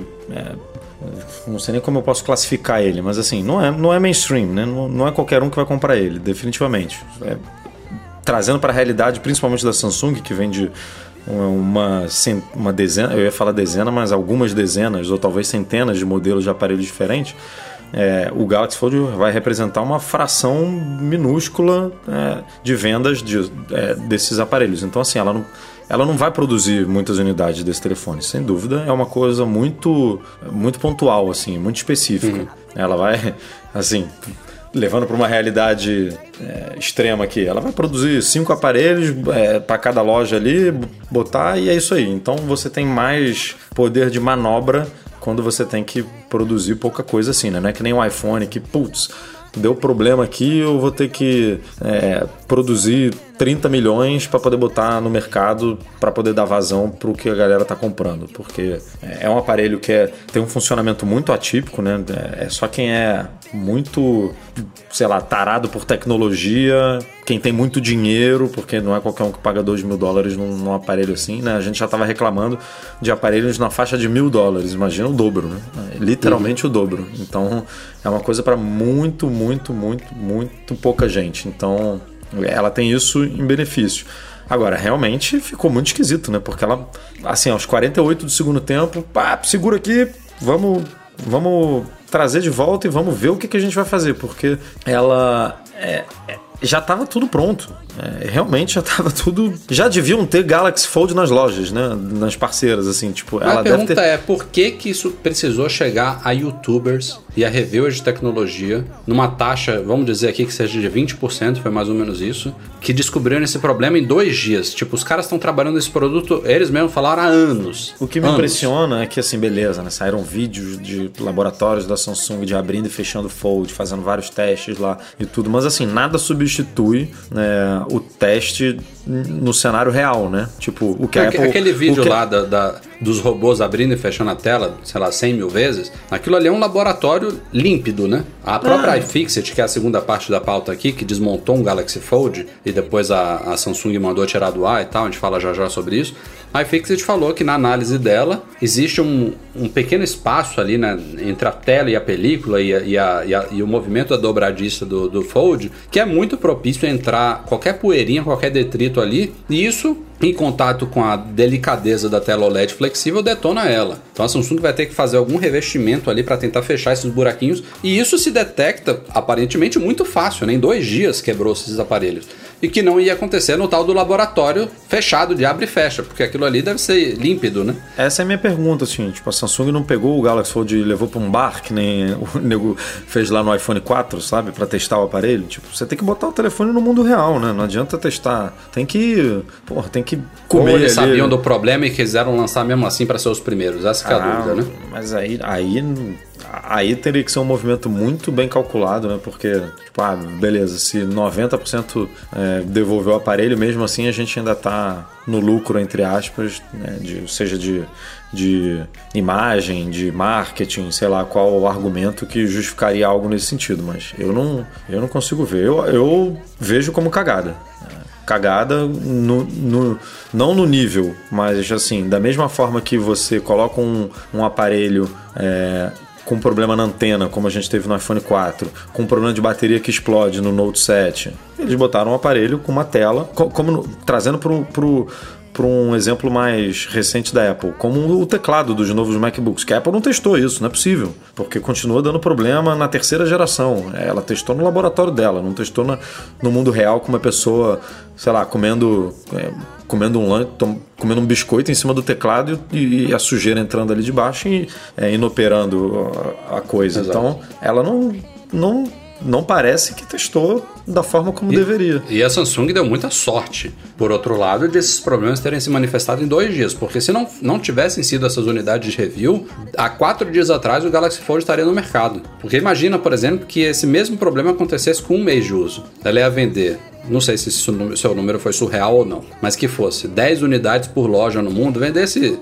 não sei nem como eu posso classificar ele, mas assim, não é mainstream, né? Não é qualquer um que vai comprar ele, definitivamente. Trazendo para a realidade, principalmente da Samsung, que vende... uma dezena, eu ia falar dezena, mas algumas dezenas ou talvez centenas de modelos de aparelhos diferentes, o Galaxy Fold vai representar uma fração minúscula de vendas desses aparelhos. Então assim, ela não vai produzir muitas unidades desse telefone, sem dúvida. É uma coisa muito, muito pontual, assim, muito específica. Ela vai, assim, levando para uma realidade extrema aqui, ela vai produzir 5 aparelhos para cada loja ali, botar, e é isso aí. Então você tem mais poder de manobra quando você tem que produzir pouca coisa assim, né? Não é que nem um iPhone que, deu problema aqui, eu vou ter que produzir 30 milhões para poder botar no mercado, para poder dar vazão para o que a galera está comprando, porque é um aparelho que tem um funcionamento muito atípico, né? É só quem é muito, sei lá, tarado por tecnologia, quem tem muito dinheiro, porque não é qualquer um que paga $2.000 num aparelho assim, né? A gente já estava reclamando de aparelhos na faixa de $1.000, imagina o dobro, né? Literalmente o dobro. Então é uma coisa para muito pouca gente. Então ela tem isso em benefício. Agora, realmente ficou muito esquisito, né? Porque ela, assim, aos 48 do segundo tempo, segura aqui, vamos trazer de volta e vamos ver o que a gente vai fazer, porque ela já estava tudo pronto. Realmente já estava tudo... Já deviam ter Galaxy Fold nas lojas, né? Nas parceiras, assim, tipo... Mas ela a pergunta deve ter... por que isso precisou chegar a YouTubers e a reviewers de tecnologia numa taxa, vamos dizer aqui que seja de 20%, foi mais ou menos isso, que descobriram esse problema em 2 dias. Tipo, os caras estão trabalhando esse produto, eles mesmos falaram há anos. O que me impressiona é que, assim, beleza, né? Saíram vídeos de laboratórios da Samsung de abrindo e fechando Fold, fazendo vários testes lá e tudo, mas, assim, nada substitui, né, o teste no cenário real, né? Tipo, o que a Apple... Aquele vídeo lá dos robôs abrindo e fechando a tela, sei lá, 100 mil vezes, aquilo ali é um laboratório límpido, né? A própria iFixit, que é a segunda parte da pauta aqui, que desmontou um Galaxy Fold e depois a Samsung mandou tirar do ar e tal, a gente fala já sobre isso. A iFixit falou que na análise dela existe um pequeno espaço ali, né, entre a tela e a película e o movimento da dobradiça do Fold, que é muito propício a entrar qualquer poeirinha, qualquer detrito ali, e isso, em contato com a delicadeza da tela OLED flexível, detona ela. Então a Samsung vai ter que fazer algum revestimento ali para tentar fechar esses buraquinhos, e isso se detecta aparentemente muito fácil, né? Em 2 dias quebrou esses aparelhos, e que não ia acontecer no tal do laboratório fechado de abre e fecha, porque aquilo ali deve ser límpido, né? Essa é a minha pergunta, assim, tipo, a Samsung não pegou o Galaxy Fold e levou para um bar, que nem o nego fez lá no iPhone 4, sabe? Para testar o aparelho. Tipo, você tem que botar o telefone no mundo real, né? Não adianta testar. Tem que comer. Ou eles sabiam do problema e quiseram lançar mesmo assim para ser os primeiros. Essa que é a dúvida, né? Mas aí teria que ser um movimento muito bem calculado, né? Porque, tipo, beleza, se 90% devolveu o aparelho, mesmo assim a gente ainda tá no lucro, entre aspas, né? Seja de imagem, de marketing, sei lá qual o argumento que justificaria algo nesse sentido, mas eu não consigo ver. Eu vejo como cagada. Cagada, não no nível, mas assim, da mesma forma que você coloca um aparelho com problema na antena, como a gente teve no iPhone 4, com problema de bateria que explode no Note 7, eles botaram um aparelho com uma tela, trazendo para um exemplo mais recente da Apple, como o teclado dos novos MacBooks, que a Apple não testou isso, não é possível, porque continua dando problema na 3ª geração. Ela testou no laboratório dela, não testou no mundo real com uma pessoa, sei lá, comendo um lanche, comendo um biscoito em cima do teclado e a sujeira entrando ali de baixo e inoperando a coisa. Exato. Então, ela não parece que testou da forma como deveria. E a Samsung deu muita sorte, por outro lado, desses problemas terem se manifestado em 2 dias, porque se não tivessem sido essas unidades de review, há 4 dias atrás o Galaxy Fold estaria no mercado. Porque imagina, por exemplo, que esse mesmo problema acontecesse com 1 mês de uso. Ela ia vender... Não sei se seu número foi surreal ou não, mas que fosse 10 unidades por loja no mundo, vendesse...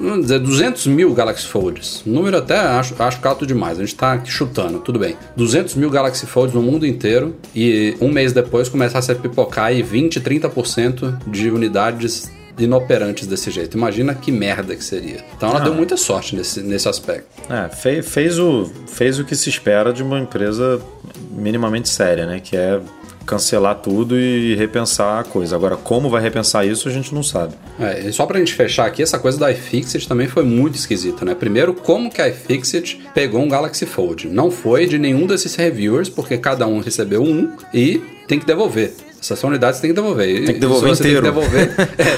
Vamos dizer, 200 mil Galaxy Folds. Um número até acho alto demais. A gente tá chutando, tudo bem. 200 mil Galaxy Folds no mundo inteiro. E 1 mês depois começasse a pipocar aí 20, 30% de unidades inoperantes desse jeito. Imagina que merda que seria. Então ela deu muita sorte nesse aspecto. Fez o que se espera de uma empresa minimamente séria, né? Que é cancelar tudo e repensar a coisa. Agora, como vai repensar isso, a gente não sabe. E só pra gente fechar aqui, essa coisa da iFixit também foi muito esquisita, né? Primeiro, como que a iFixit pegou um Galaxy Fold? Não foi de nenhum desses reviewers, porque cada um recebeu um e tem que devolver. Essas unidades tem que devolver. Tem que devolver inteiro.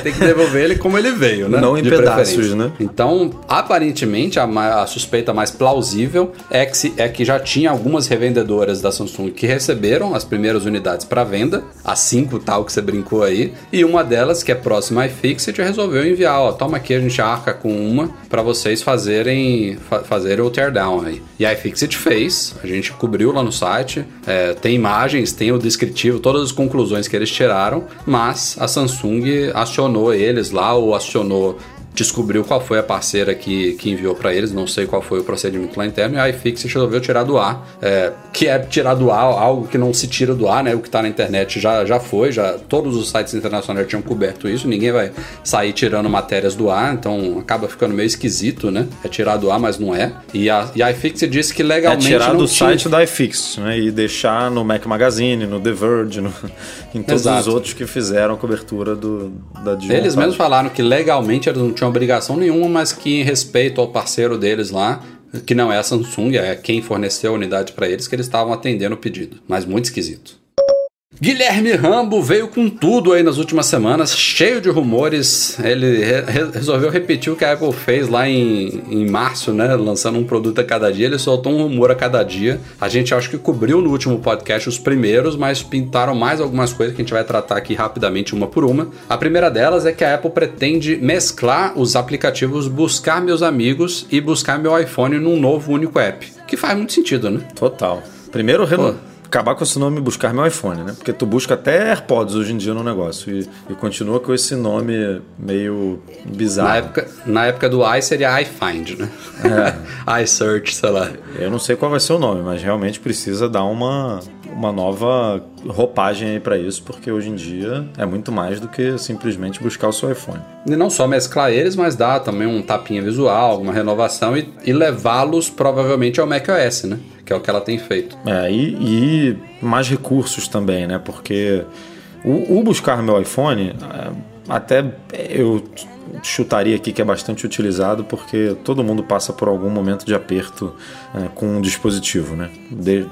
Tem que devolver ele como ele veio, né? Não em pedaços, né? Então, aparentemente, a suspeita mais plausível é que já tinha algumas revendedoras da Samsung que receberam as primeiras unidades para venda, as 5 tal que você brincou aí, e uma delas, que é próxima à iFixit, resolveu enviar, toma aqui, a gente arca com uma para vocês fazerem o teardown aí. E a iFixit fez, a gente cobriu lá no site, tem imagens, tem o descritivo, todas as conclusões que eles tiraram, mas a Samsung acionou eles lá, descobriu qual foi a parceira que enviou para eles, não sei qual foi o procedimento lá interno, e a iFixit resolveu tirar do ar, que é tirar do ar algo que não se tira do ar, né? O que está na internet já foi, todos os sites internacionais tinham coberto isso, ninguém vai sair tirando matérias do ar, então acaba ficando meio esquisito, né? É tirar do ar, mas não é. E a iFixit disse que legalmente tirar do site da iFixit, né? E deixar no Mac Magazine, no The Verge, em todos os outros que fizeram a cobertura da desmontagem. Eles mesmos falaram que legalmente eles não tinham obrigação nenhuma, mas que em respeito ao parceiro deles lá, que não é a Samsung, é quem forneceu a unidade para eles, que eles estavam atendendo o pedido. Mas muito esquisito. Guilherme Rambo veio com tudo aí nas últimas semanas, cheio de rumores. Ele resolveu repetir o que a Apple fez lá em março, né? Lançando um produto a cada dia. Ele soltou um rumor a cada dia. A gente acho que cobriu no último podcast os primeiros, mas pintaram mais algumas coisas que a gente vai tratar aqui rapidamente uma por uma. A primeira delas é que a Apple pretende mesclar os aplicativos Buscar Meus Amigos e Buscar Meu iPhone num novo único app. Que faz muito sentido, né? Total. Primeiro, acabar com esse nome Buscar Meu iPhone, né? Porque tu busca até AirPods hoje em dia no negócio e continua com esse nome meio bizarro. Na época do i seria iFind, né? É. iSearch, sei lá. Eu não sei qual vai ser o nome, mas realmente precisa dar uma nova roupagem aí pra isso, porque hoje em dia é muito mais do que simplesmente buscar o seu iPhone. E não só mesclar eles, mas dar também um tapinha visual, alguma renovação e levá-los provavelmente ao macOS, né? Que é o que ela tem feito. É, e mais recursos também, né? Porque o buscar meu iPhone, até eu chutaria aqui que é bastante utilizado, porque todo mundo passa por algum momento de aperto com um dispositivo, né?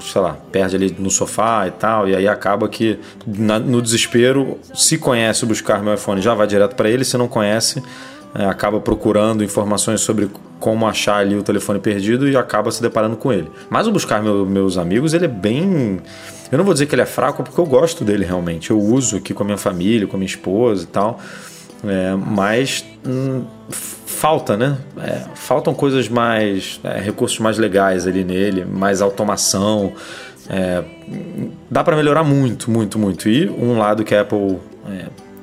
Sei lá, perde ali no sofá e tal, e aí acaba que no desespero, se conhece o buscar meu iPhone, já vai direto para ele, se não conhece, acaba procurando informações sobre como achar ali o telefone perdido e acaba se deparando com ele. Mas o Buscar Meus Amigos, ele é bem... Eu não vou dizer que ele é fraco, porque eu gosto dele realmente. Eu uso aqui com a minha família, com a minha esposa e tal. Mas falta, né? Faltam coisas mais... recursos mais legais ali nele, mais automação. Dá para melhorar muito, muito, muito. E um lado que a Apple...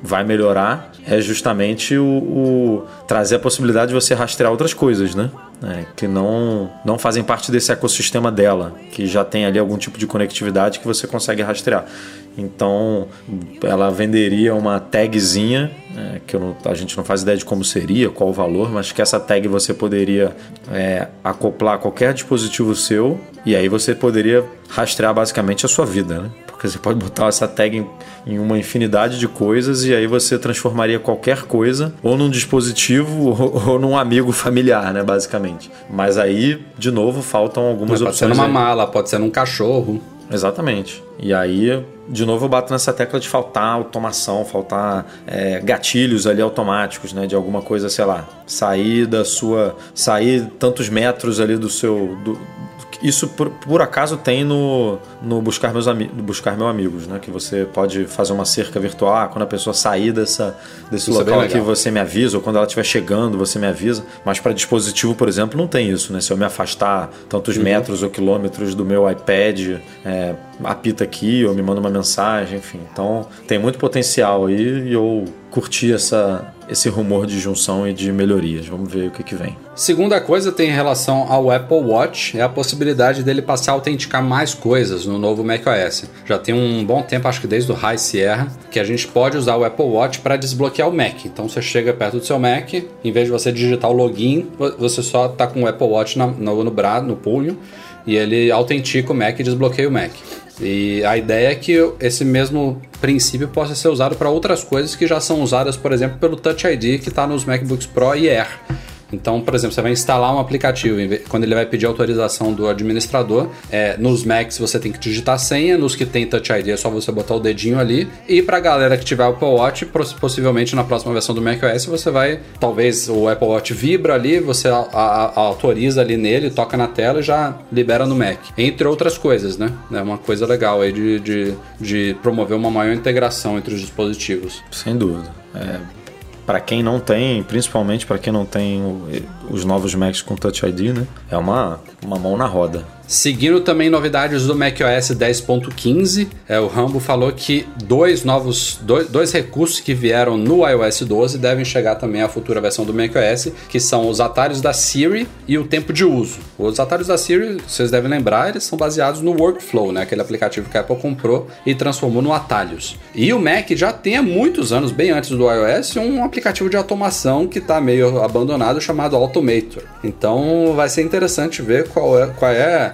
vai melhorar é justamente o trazer a possibilidade de você rastrear outras coisas, né? Que não fazem parte desse ecossistema dela, que já tem ali algum tipo de conectividade que você consegue rastrear. Então, ela venderia uma tagzinha, que a gente não faz ideia de como seria, qual o valor, mas que essa tag você poderia acoplar a qualquer dispositivo seu e aí você poderia rastrear basicamente a sua vida, né? Porque você pode botar essa tag em uma infinidade de coisas e aí você transformaria qualquer coisa ou num dispositivo ou num amigo familiar, né? Basicamente. Mas aí, de novo, faltam algumas opções. Pode ser numa mala, pode ser num cachorro. Exatamente. E aí, de novo, eu bato nessa tecla de faltar automação, faltar gatilhos ali automáticos, né? De alguma coisa, sei lá, sair tantos metros ali do seu... Isso, por acaso, tem no Buscar Meus Amigos, né? Que você pode fazer uma cerca virtual. Quando a pessoa sair desse local aqui, você me avisa. Ou quando ela estiver chegando, você me avisa. Mas para dispositivo, por exemplo, não tem isso, né? Se eu me afastar tantos metros ou quilômetros do meu iPad, apita aqui ou me manda uma mensagem, enfim. Então, tem muito potencial aí e eu curti esse rumor de junção e de melhorias. Vamos ver o que vem. Segunda coisa tem em relação ao Apple Watch, é a possibilidade dele passar a autenticar mais coisas no novo macOS. Já tem um bom tempo, acho que desde o High Sierra, que a gente pode usar o Apple Watch para desbloquear o Mac. Então você chega perto do seu Mac, em vez de você digitar o login, você só está com o Apple Watch no braço, no punho, e ele autentica o Mac e desbloqueia o Mac. E a ideia é que esse mesmo princípio possa ser usado para outras coisas que já são usadas, por exemplo, pelo Touch ID que está nos MacBooks Pro e Air. Então, por exemplo, você vai instalar um aplicativo, quando ele vai pedir autorização do administrador, nos Macs você tem que digitar a senha, nos que tem Touch ID é só você botar o dedinho ali, e para a galera que tiver Apple Watch, possivelmente na próxima versão do macOS, você vai, talvez o Apple Watch vibra ali, você autoriza ali nele, toca na tela e já libera no Mac, entre outras coisas, né? É uma coisa legal aí de promover uma maior integração entre os dispositivos. Sem dúvida, para quem não tem, principalmente para quem não tem os novos Macs com Touch ID, né? É uma mão na roda. Seguindo também novidades do macOS 10.15, o Rambo falou que dois recursos que vieram no iOS 12 devem chegar também à futura versão do macOS, que são os atalhos da Siri e o tempo de uso. Os atalhos da Siri, vocês devem lembrar, eles são baseados no Workflow, né? Aquele aplicativo que a Apple comprou e transformou no Atalhos. E o Mac já tem há muitos anos, bem antes do iOS, um aplicativo de automação que está meio abandonado chamado Automator. Então vai ser interessante ver qual é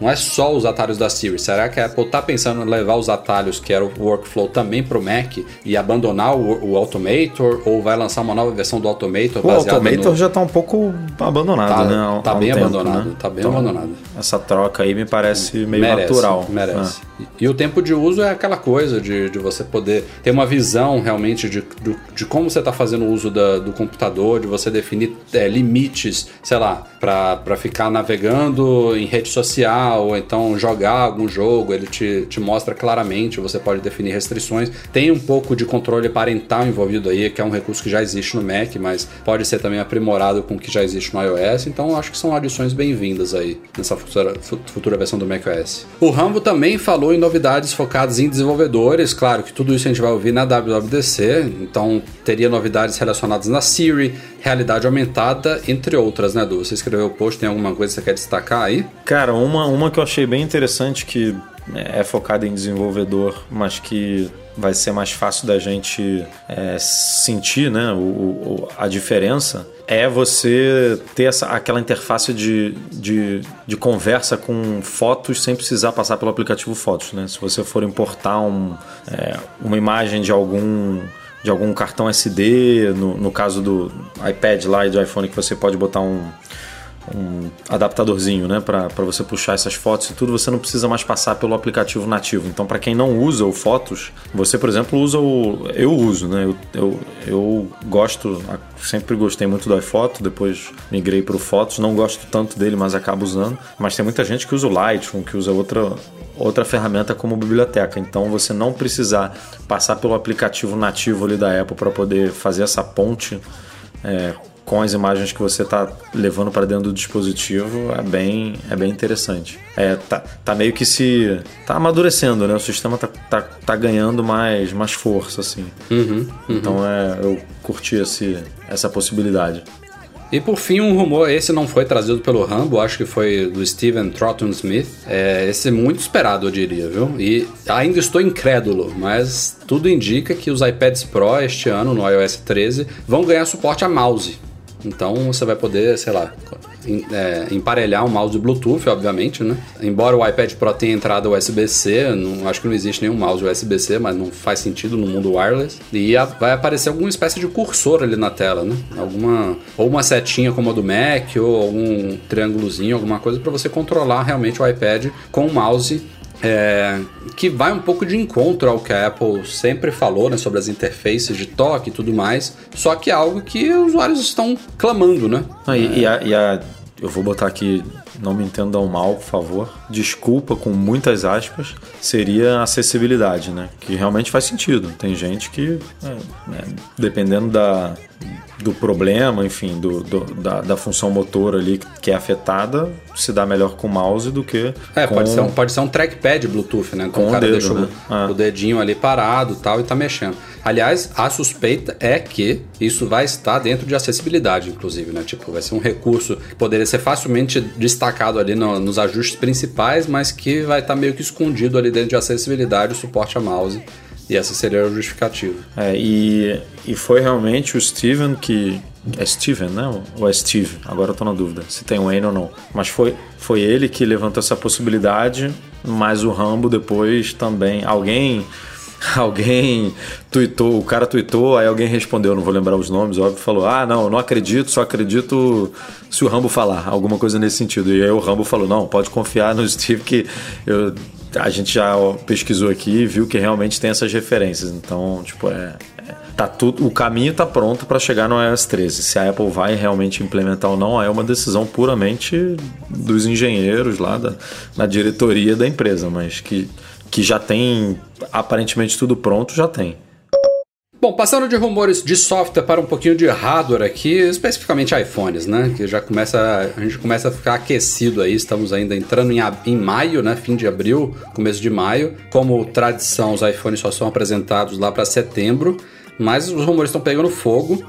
não é só os atalhos da Siri. Será que a Apple está pensando em levar os atalhos, que era o workflow, também para o Mac e abandonar o Automator? Ou vai lançar uma nova versão do Automator? O Automator já está um pouco abandonado, né? Está bem abandonado, está bem abandonado. Essa troca aí me parece meio natural. Merece. E o tempo de uso é aquela coisa de você poder ter uma visão realmente de como você está fazendo o uso do computador, de você definir limites, sei lá, para ficar navegando em rede social ou então jogar algum jogo, ele te mostra claramente, você pode definir restrições. Tem um pouco de controle parental envolvido aí, que é um recurso que já existe no Mac, mas pode ser também aprimorado com o que já existe no iOS, então acho que são adições bem-vindas aí nessa futura versão do macOS. O Rambo também falou em novidades focadas em desenvolvedores, claro que tudo isso a gente vai ouvir na WWDC, então teria novidades relacionadas na Siri, realidade aumentada, entre outras, né, Edu? Você escreveu o post, tem alguma coisa que você quer destacar aí? Cara, uma que eu achei bem interessante, que é focada em desenvolvedor, mas que vai ser mais fácil da gente sentir, né, a diferença, é você ter aquela interface de conversa com fotos sem precisar passar pelo aplicativo Fotos, né? Se você for importar uma imagem de algum cartão SD, no caso do iPad lá e do iPhone, que você pode botar um adaptadorzinho, né, para você puxar essas fotos e tudo, você não precisa mais passar pelo aplicativo nativo. Então, para quem não usa o Fotos, você, por exemplo, usa o... Eu uso, né? Eu gosto, sempre gostei muito do iPhoto, depois migrei para o Fotos, não gosto tanto dele, mas acabo usando. Mas tem muita gente que usa o Lightroom, que usa outra ferramenta como biblioteca. Então, você não precisar passar pelo aplicativo nativo ali da Apple para poder fazer essa ponte com as imagens que você está levando para dentro do dispositivo, é bem interessante. Tá meio que se... Tá amadurecendo, né? O sistema tá ganhando mais força, assim. Uhum. Então, eu curti essa possibilidade. E por fim, um rumor, esse não foi trazido pelo Rambo, acho que foi do Steven Troughton Smith, esse é muito esperado, eu diria, viu? E ainda estou incrédulo, mas tudo indica que os iPads Pro este ano, no iOS 13, vão ganhar suporte a mouse. Então você vai poder, sei lá, emparelhar um mouse Bluetooth, obviamente, né? Embora o iPad Pro tenha entrada USB-C, acho que não existe nenhum mouse USB-C, mas não faz sentido no mundo wireless. E vai aparecer alguma espécie de cursor ali na tela, né? Ou uma setinha como a do Mac, ou algum triângulozinho, alguma coisa para você controlar realmente o iPad com o mouse. Que vai um pouco de encontro ao que a Apple sempre falou, né, sobre as interfaces de toque e tudo mais, só que é algo que os usuários estão clamando, né? Eu vou botar aqui, não me entendam mal, por favor, desculpa com muitas aspas, seria a acessibilidade, né? Que realmente faz sentido. Tem gente que, dependendo do problema, enfim, da função motora ali que é afetada, se dá melhor com o mouse do que com... Pode ser um trackpad Bluetooth, né? Então com o cara deixa o dedinho ali parado e tal, e tá mexendo. Aliás, a suspeita é que isso vai estar dentro de acessibilidade, inclusive, né? Tipo, vai ser um recurso que poderia ser facilmente destacado ali nos ajustes principais, mas que vai estar meio que escondido ali dentro de acessibilidade, o suporte a mouse. E essa seria a justificativa. E foi realmente o Steven que... É Steven, né? Ou é Steve? Agora eu tô na dúvida se tem um N ou não. Mas foi ele que levantou essa possibilidade, mas o Rambo depois também... Alguém tweetou, o cara tweetou, aí alguém respondeu, não vou lembrar os nomes, óbvio, falou, não acredito, só acredito se o Rambo falar, alguma coisa nesse sentido. E aí o Rambo falou, não, pode confiar no Steve que a gente já pesquisou aqui e viu que realmente tem essas referências. Então, tipo, tá tudo, o caminho tá pronto para chegar no iOS 13. Se a Apple vai realmente implementar ou não, é uma decisão puramente dos engenheiros lá, na diretoria da empresa, mas que já tem aparentemente tudo pronto, já tem. Bom, passando de rumores de software para um pouquinho de hardware aqui, especificamente iPhones, né? Que a gente começa a ficar aquecido aí, estamos ainda entrando em maio, né? Fim de abril, começo de maio. Como tradição, os iPhones só são apresentados lá para setembro, mas os rumores estão pegando fogo.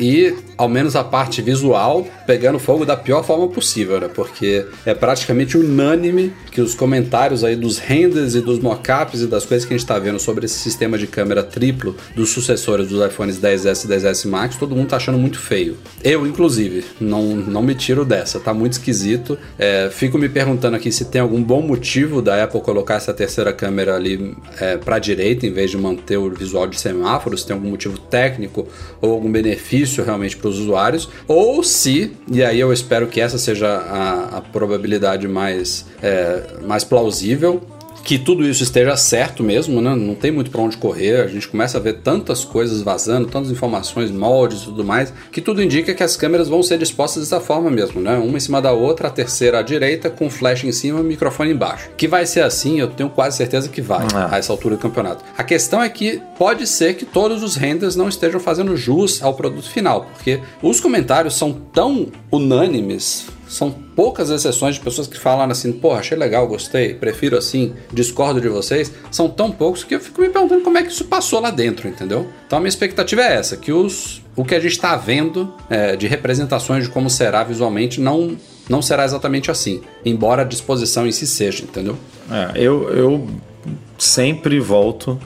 e, ao menos a parte visual, pegando fogo da pior forma possível, né? Porque é praticamente unânime que os comentários aí dos renders e dos mockups e das coisas que a gente tá vendo sobre esse sistema de câmera triplo dos sucessores dos iPhones XS e XS Max, todo mundo tá achando muito feio. Eu, inclusive, não me tiro dessa, tá muito esquisito. Fico me perguntando aqui se tem algum bom motivo da Apple colocar essa terceira câmera ali pra direita, em vez de manter o visual de semáforo, se tem algum motivo técnico ou algum benefício realmente para os usuários, ou se, e aí eu espero que essa seja a probabilidade mais plausível, que tudo isso esteja certo mesmo, né? Não tem muito para onde correr, a gente começa a ver tantas coisas vazando, tantas informações, moldes e tudo mais, que tudo indica que as câmeras vão ser dispostas dessa forma mesmo, né? Uma em cima da outra, a terceira à direita, com flash em cima e microfone embaixo. Que vai ser assim, eu tenho quase certeza que vai, a essa altura do campeonato. A questão é que pode ser que todos os renders não estejam fazendo jus ao produto final, porque os comentários são tão unânimes. São poucas exceções de pessoas que falaram assim, porra, achei legal, gostei, prefiro assim, discordo de vocês. São tão poucos que eu fico me perguntando como é que isso passou lá dentro, entendeu? Então a minha expectativa é essa, que o que a gente está vendo de representações de como será visualmente não será exatamente assim, embora a disposição em si seja, entendeu? Eu sempre volto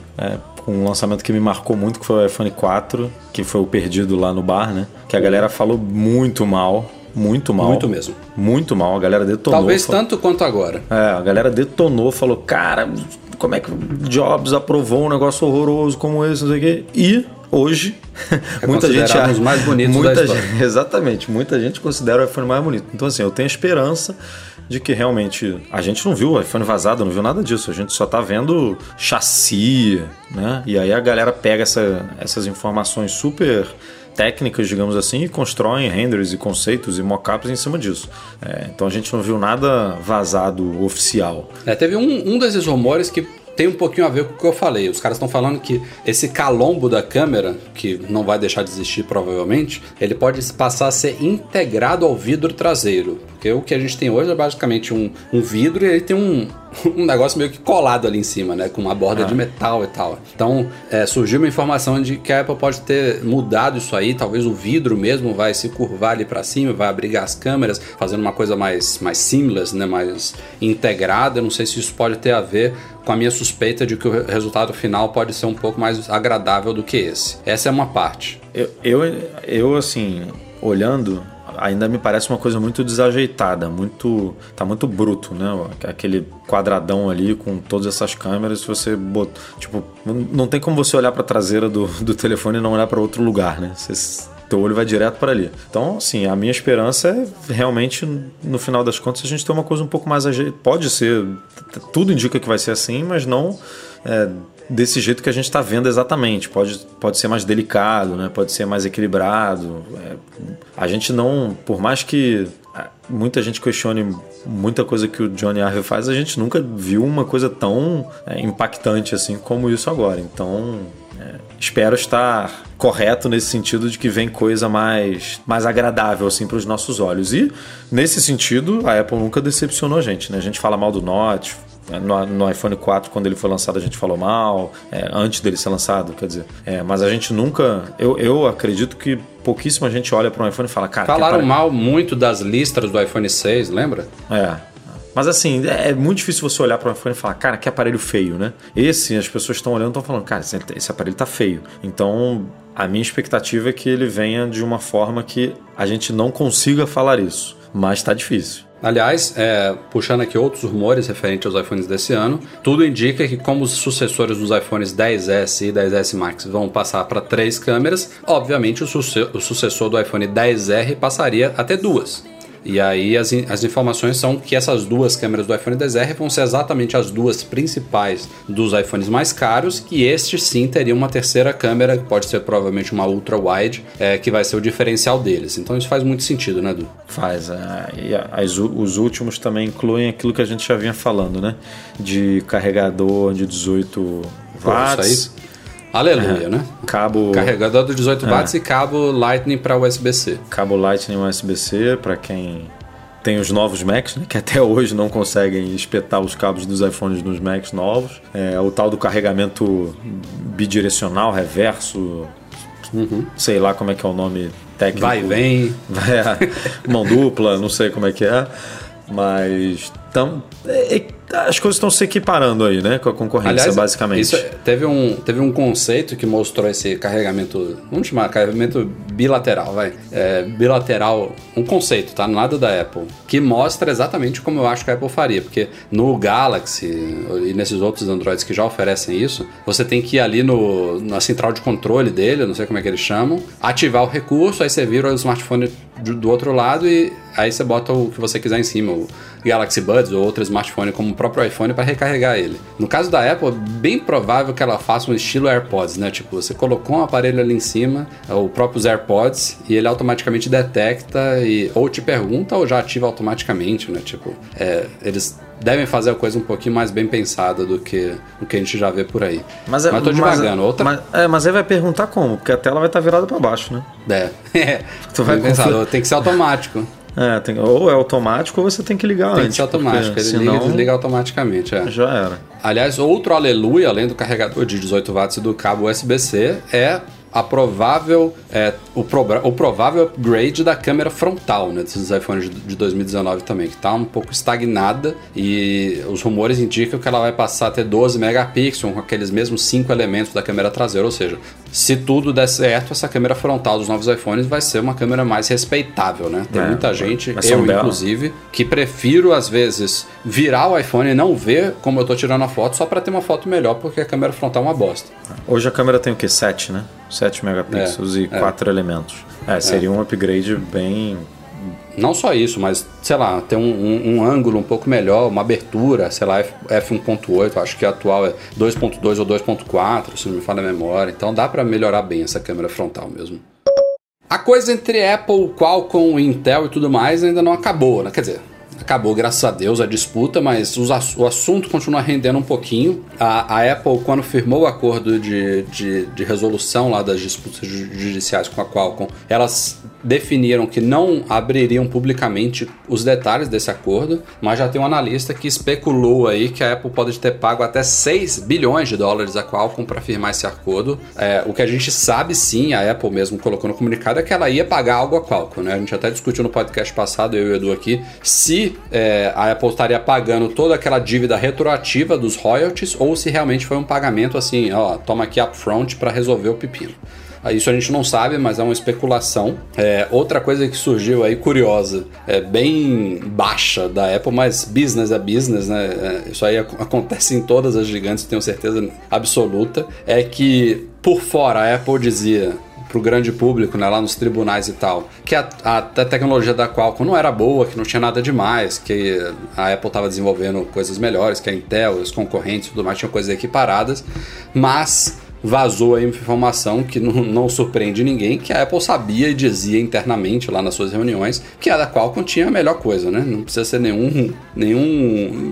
com um lançamento que me marcou muito, que foi o iPhone 4, que foi o perdido lá no bar, né? Que a galera falou muito mal. Muito mal. Muito mesmo. Muito mal. A galera detonou. Talvez tanto quanto agora. A galera detonou, falou, cara, como é que Jobs aprovou um negócio horroroso como esse, não sei o quê. E hoje, muita gente acha os mais bonitos da história. Exatamente. Muita gente considera o iPhone mais bonito. Então, assim, eu tenho esperança de que realmente... A gente não viu o iPhone vazado, não viu nada disso. A gente só tá vendo chassi, né? E aí a galera pega essas informações super... técnicas, digamos assim, e constroem renders e conceitos e mockups em cima disso. Então a gente não viu nada vazado oficial. Teve um desses rumores que tem um pouquinho a ver com o que eu falei. Os caras estão falando que esse calombo da câmera, que não vai deixar de existir provavelmente, ele pode passar a ser integrado ao vidro traseiro. Porque o que a gente tem hoje é basicamente um vidro e ele tem um negócio meio que colado ali em cima, né? Com uma borda de metal e tal. Então, surgiu uma informação de que a Apple pode ter mudado isso aí. Talvez o vidro mesmo vai se curvar ali pra cima, vai abrigar as câmeras, fazendo uma coisa mais seamless, né? Mais integrada. Eu não sei se isso pode ter a ver com a minha suspeita de que o resultado final pode ser um pouco mais agradável do que esse. Essa é uma parte. Eu assim, olhando... ainda me parece uma coisa muito desajeitada, tá muito bruto, né? Aquele quadradão ali com todas essas câmeras, você bota, tipo, não tem como você olhar para a traseira do telefone e não olhar para outro lugar, né? Teu olho vai direto para ali. Então, assim, a minha esperança é realmente, no final das contas, a gente ter uma coisa um pouco mais ajeitada. Pode ser, tudo indica que vai ser assim, mas não desse jeito que a gente está vendo exatamente. Pode ser mais delicado, né? Pode ser mais equilibrado. A gente não... Por mais que muita gente questione muita coisa que o Johnny Ive faz, a gente nunca viu uma coisa tão impactante assim como isso agora. Então... espero estar correto nesse sentido de que vem coisa mais agradável assim, para os nossos olhos. E, nesse sentido, a Apple nunca decepcionou a gente, né? A gente fala mal do Note. No iPhone 4, quando ele foi lançado, a gente falou mal. Antes dele ser lançado, quer dizer. Mas a gente nunca... Eu acredito que pouquíssima gente olha para um iPhone e fala... cara, falaram mal muito das listras do iPhone 6, lembra? Mas assim, é muito difícil você olhar para o iPhone e falar, cara, que aparelho feio, né? As pessoas estão olhando e estão falando, cara, esse aparelho tá feio. Então, a minha expectativa é que ele venha de uma forma que a gente não consiga falar isso. Mas tá difícil. Aliás, puxando aqui outros rumores referentes aos iPhones desse ano, tudo indica que como os sucessores dos iPhones XS e XS Max vão passar para 3 câmeras, obviamente o sucessor do iPhone XR passaria até 2. E aí as informações são que essas 2 câmeras do iPhone XR vão ser exatamente as 2 principais dos iPhones mais caros, e este sim teria uma terceira câmera, que pode ser provavelmente uma ultra-wide, que vai ser o diferencial deles. Então isso faz muito sentido, né, Edu? Faz. Os últimos também incluem aquilo que a gente já vinha falando, né? De carregador de 18 watts. Isso aí. Aleluia, né? Carregador de 18 watts e cabo Lightning para USB-C. Cabo Lightning USB-C para quem tem os novos Macs, né? Que até hoje não conseguem espetar os cabos dos iPhones nos Macs novos. O tal do carregamento bidirecional, reverso... Uhum. Sei lá como é que é o nome técnico. Vai e vem. Mão dupla, não sei como é que é. Mas as coisas estão se equiparando aí, né? Com a concorrência. Aliás, basicamente. Isso, teve um conceito que mostrou esse carregamento, vamos chamar, carregamento bilateral, vai. É, bilateral, um conceito, tá? Nada da Apple. Que mostra exatamente como eu acho que a Apple faria. Porque no Galaxy e nesses outros Androids que já oferecem isso, você tem que ir ali na central de controle dele, eu não sei como é que eles chamam, ativar o recurso, aí você vira o smartphone do outro lado e aí você bota o que você quiser em cima, o Galaxy Buds ou outro smartphone como o próprio iPhone para recarregar ele. No caso da Apple, é bem provável que ela faça um estilo AirPods, né? Tipo, você colocou um aparelho ali em cima, o próprio AirPods, e ele automaticamente detecta e ou te pergunta ou já ativa automaticamente, né? Tipo, eles devem fazer a coisa um pouquinho mais bem pensada do que o que a gente já vê por aí. Mas tô devagando. Mas aí vai perguntar como, porque a tela vai estar virada para baixo, né? Tu vai pensar, tem que ser automático. Ou é automático ou você tem que ligar antes. Tem que ser automático, ele liga e desliga automaticamente. Já era. Aliás, outro aleluia, além do carregador de 18 watts e do cabo USB-C, é a provável, o provável upgrade da câmera frontal, né, desses iPhones de 2019 também, que está um pouco estagnada, e os rumores indicam que ela vai passar a ter 12 megapixels com aqueles mesmos 5 elementos da câmera traseira, ou seja, se tudo der certo, essa câmera frontal dos novos iPhones vai ser uma câmera mais respeitável, né? Tem muita gente, eu inclusive, que prefiro às vezes virar o iPhone e não ver como eu tô tirando a foto só para ter uma foto melhor, porque a câmera frontal é uma bosta. Hoje a câmera tem o quê? 7, né? 7 megapixels e 4 elementos. Seria um upgrade bem... Não só isso, mas, sei lá, ter um ângulo um pouco melhor, uma abertura, sei lá, f1.8, acho que a atual é 2.2 ou 2.4, se não me falha a memória. Então dá para melhorar bem essa câmera frontal mesmo. A coisa entre Apple, Qualcomm, Intel e tudo mais ainda não acabou, né? Quer dizer... Acabou, graças a Deus, a disputa, mas o assunto continua rendendo um pouquinho. A Apple, quando firmou o acordo de resolução lá das disputas judiciais com a Qualcomm, elas definiram que não abririam publicamente os detalhes desse acordo, mas já tem um analista que especulou aí que a Apple pode ter pago até 6 bilhões de dólares à Qualcomm para firmar esse acordo. O que a gente sabe, sim, a Apple mesmo colocou no comunicado, é que ela ia pagar algo à Qualcomm, né? A gente até discutiu no podcast passado, eu e o Edu aqui, se a Apple estaria pagando toda aquela dívida retroativa dos royalties ou se realmente foi um pagamento assim, ó, toma aqui upfront para resolver o pepino. Isso a gente não sabe, mas é uma especulação. Outra coisa que surgiu aí, curiosa, bem baixa da Apple, mas business é business, né? Isso aí acontece em todas as gigantes, tenho certeza absoluta, é que por fora a Apple dizia pro grande público, né, lá nos tribunais e tal, que a tecnologia da Qualcomm não era boa, que não tinha nada demais, que a Apple estava desenvolvendo coisas melhores, que a Intel, os concorrentes e tudo mais tinham coisas equiparadas, mas vazou a informação que não surpreende ninguém, que a Apple sabia e dizia internamente lá nas suas reuniões que a da Qualcomm tinha a melhor coisa, né? Não precisa ser nenhum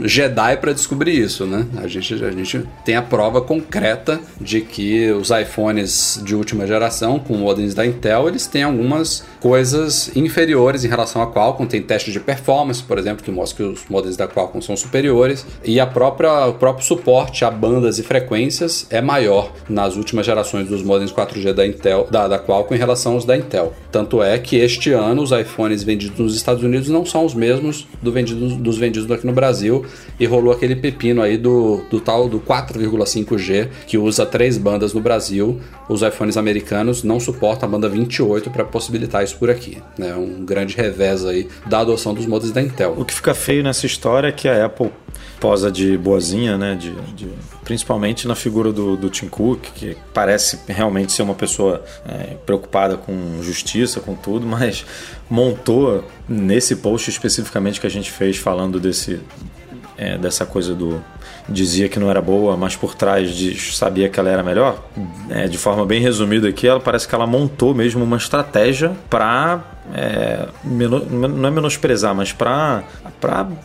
Jedi para descobrir isso, né? A gente tem a prova concreta de que os iPhones de última geração com modems da Intel, eles têm algumas coisas inferiores em relação à Qualcomm. Tem teste de performance, por exemplo, que mostra que os modems da Qualcomm são superiores, e o próprio suporte a bandas e frequências é maior nas últimas gerações dos modems 4G da Intel, da Qualcomm em relação aos da Intel. Tanto é que este ano os iPhones vendidos nos Estados Unidos não são os mesmos dos vendidos aqui no Brasil, e rolou aquele pepino aí do tal do 4,5G que usa 3 bandas no Brasil. Os iPhones americanos não suportam a banda 28 para possibilitar isso por aqui, né? Um grande revés aí da adoção dos modems da Intel. O que fica feio nessa história é que a Apple posa de boazinha, né? Principalmente na figura do Tim Cook, que parece realmente ser uma pessoa preocupada com justiça, com tudo, mas montou nesse post especificamente que a gente fez falando dessa coisa do... Dizia que não era boa, mas por trás sabia que ela era melhor. De forma bem resumida aqui, ela parece que ela montou mesmo uma estratégia para... não é menosprezar, mas para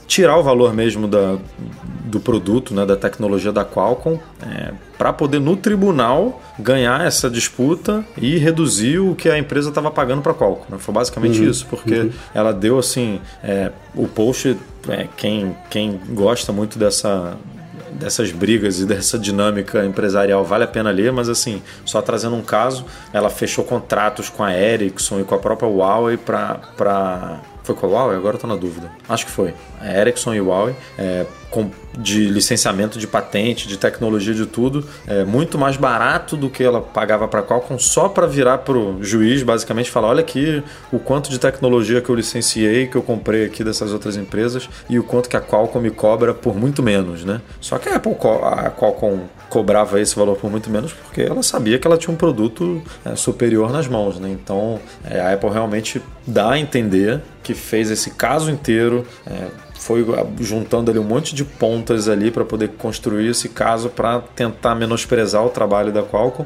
tirar o valor mesmo do produto, né, da tecnologia da Qualcomm, para poder no tribunal ganhar essa disputa e reduzir o que a empresa estava pagando para a Qualcomm, né? Foi basicamente isso, porque ela deu assim, o post, quem gosta muito dessas brigas e dessa dinâmica empresarial vale a pena ler, mas assim, só trazendo um caso, ela fechou contratos com a Ericsson e com a própria Huawei para... Foi com a Huawei? Agora eu tô na dúvida. Acho que foi. A Ericsson e Huawei, de licenciamento de patente, de tecnologia, de tudo, muito mais barato do que ela pagava para a Qualcomm, só para virar pro juiz, basicamente, falar, olha aqui o quanto de tecnologia que eu licenciei, que eu comprei aqui dessas outras empresas e o quanto que a Qualcomm me cobra por muito menos, né? Só que a Qualcomm cobrava esse valor por muito menos porque ela sabia que ela tinha um produto superior nas mãos, né? Então, a Apple realmente dá a entender que fez esse caso inteiro, foi juntando ali um monte de pontas ali para poder construir esse caso para tentar menosprezar o trabalho da Qualcomm,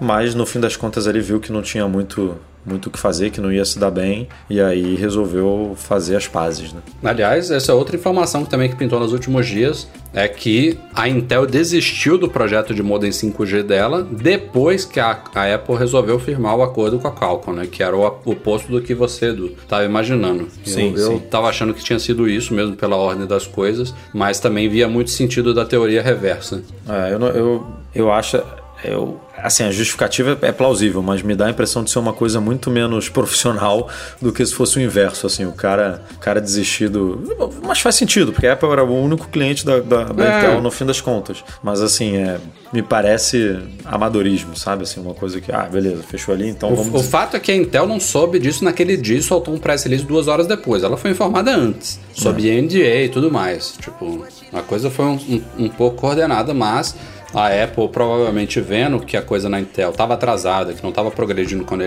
mas no fim das contas ele viu que não tinha muito o que fazer, que não ia se dar bem, e aí resolveu fazer as pazes, né? Aliás, essa é outra informação que também que pintou nos últimos dias, é que a Intel desistiu do projeto de modem 5G dela depois que a Apple resolveu firmar o acordo com a Qualcomm, né? Que era o oposto do que você, Edu, estava imaginando. Sim, eu estava achando que tinha sido isso mesmo pela ordem das coisas, mas também via muito sentido da teoria reversa. Eu acho... Assim, a justificativa é plausível, mas me dá a impressão de ser uma coisa muito menos profissional do que se fosse o inverso, assim, o cara desistido, mas faz sentido, porque a Apple era o único cliente da Intel no fim das contas, mas assim, me parece amadorismo, sabe, assim, uma coisa que, beleza, fechou ali, então vamos... O fato é que a Intel não soube disso naquele dia e soltou um press release 2 horas depois, ela foi informada antes, sob NDA e tudo mais, tipo, a coisa foi um pouco coordenada, mas... A Apple provavelmente vendo que a coisa na Intel estava atrasada, que não estava progredindo como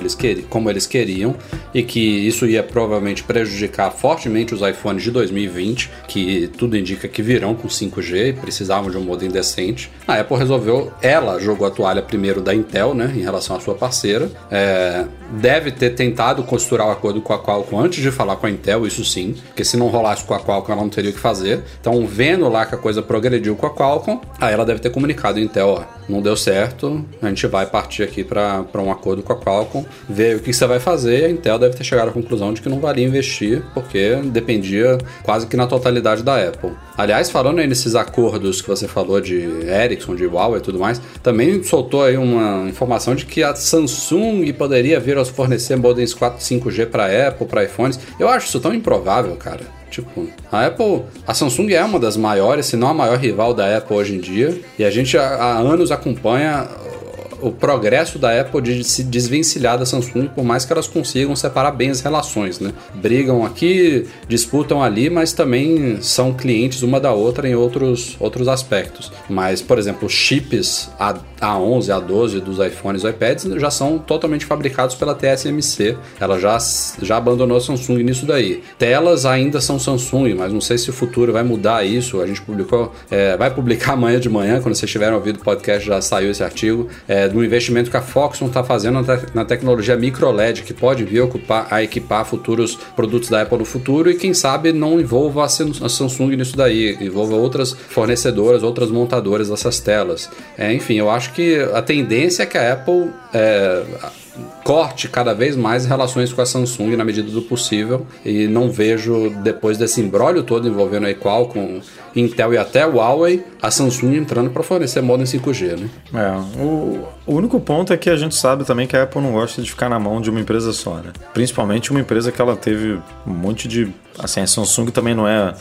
eles queriam, e que isso ia provavelmente prejudicar fortemente os iPhones de 2020, que tudo indica que virão com 5G e precisavam de um modem decente. A Apple resolveu, ela jogou a toalha primeiro da Intel, né, em relação à sua parceira, deve ter tentado costurar o acordo com a Qualcomm antes de falar com a Intel, isso sim, porque se não rolasse com a Qualcomm ela não teria o que fazer. Então vendo lá que a coisa progrediu com a Qualcomm, aí ela deve ter comunicado Intel, não deu certo, a gente vai partir aqui para um acordo com a Qualcomm, ver o que você vai fazer. A Intel deve ter chegado à conclusão de que não valia investir, porque dependia quase que na totalidade da Apple. Aliás, falando aí nesses acordos que você falou de Ericsson, de Huawei e tudo mais, também soltou aí uma informação de que a Samsung poderia vir a fornecer modems 5G para Apple, para iPhones. Eu acho isso tão improvável, cara. Tipo, a Samsung é uma das maiores, se não a maior rival da Apple hoje em dia, e a gente há anos acompanha o progresso da Apple de se desvencilhar da Samsung, por mais que elas consigam separar bem as relações, né? Brigam aqui, disputam ali, mas também são clientes uma da outra em outros aspectos. Mas, por exemplo, os chips A11, A12 dos iPhones e iPads já são totalmente fabricados pela TSMC. Ela já abandonou a Samsung nisso daí. Telas ainda são Samsung, mas não sei se o futuro vai mudar isso. A gente vai publicar amanhã de manhã, quando vocês tiverem ouvido o podcast, já saiu esse artigo, do investimento que a Foxconn está fazendo na tecnologia micro-LED, que pode vir a equipar futuros produtos da Apple no futuro, e quem sabe não envolva a Samsung nisso daí, envolva outras fornecedoras, outras montadoras dessas telas. Enfim, eu acho que a tendência é que a Apple corte cada vez mais relações com a Samsung na medida do possível, e não vejo, depois desse imbróglio todo envolvendo a Qualcomm, Intel e até Huawei, a Samsung entrando para fornecer modem 5G, né? O único ponto é que a gente sabe também que a Apple não gosta de ficar na mão de uma empresa só, né? Principalmente uma empresa que ela teve um monte de... Assim, a Samsung também não é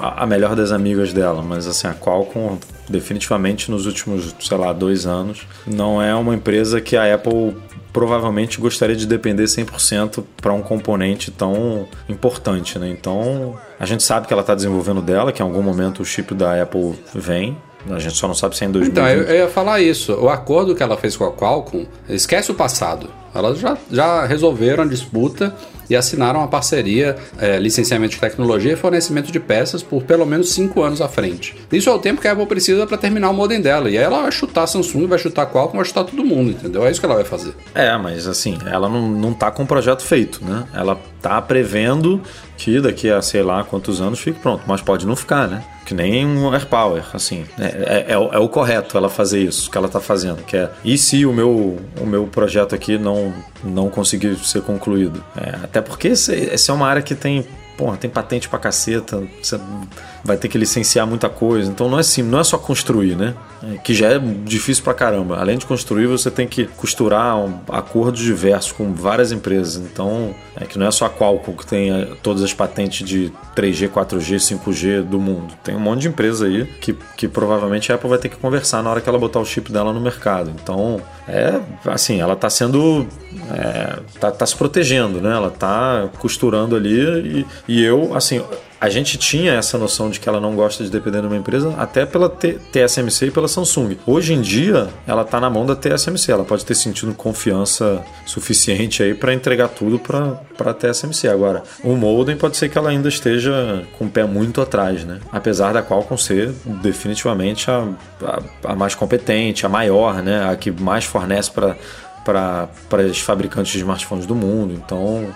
a melhor das amigas dela, mas assim, a Qualcomm definitivamente nos últimos, 2 anos, não é uma empresa que a Apple... provavelmente gostaria de depender 100% para um componente tão importante, né? Então, a gente sabe que ela está desenvolvendo dela, que em algum momento o chip da Apple vem. A gente só não sabe se é em 2020. Então, eu ia falar isso. O acordo que ela fez com a Qualcomm, esquece o passado. Elas já resolveram a disputa e assinaram uma parceria, licenciamento de tecnologia e fornecimento de peças por pelo menos 5 anos à frente. Isso é o tempo que a Apple precisa para terminar o modem dela. E aí ela vai chutar Samsung, vai chutar Qualcomm, vai chutar todo mundo, entendeu? É isso que ela vai fazer. Mas assim, ela não tá com o projeto feito, né? Ela tá prevendo que daqui a sei lá quantos anos fique pronto. Mas pode não ficar, né? Que nem um AirPower, assim. É o correto ela fazer isso, que ela tá fazendo. Que é, e se o meu projeto aqui não conseguir ser concluído? Até porque essa é uma área que tem porra, tem patente pra caceta, você vai ter que licenciar muita coisa. Então não é assim, não é só construir, né? Que já é difícil pra caramba. Além de construir, você tem que costurar acordos diversos com várias empresas. Então, é que não é só a Qualcomm que tem todas as patentes de 3G, 4G, 5G do mundo. Tem um monte de empresa aí que provavelmente a Apple vai ter que conversar na hora que ela botar o chip dela no mercado. Então, é assim, ela tá sendo... tá se protegendo, né? Ela tá costurando ali e eu, assim... A gente tinha essa noção de que ela não gosta de depender de uma empresa, até pela TSMC e pela Samsung. Hoje em dia, ela está na mão da TSMC. Ela pode ter sentido confiança suficiente aí para entregar tudo para a TSMC. Agora, o modem pode ser que ela ainda esteja com o pé muito atrás, né? Apesar da Qualcomm ser definitivamente a mais competente, a maior, né? A que mais fornece para os fabricantes de smartphones do mundo. Então,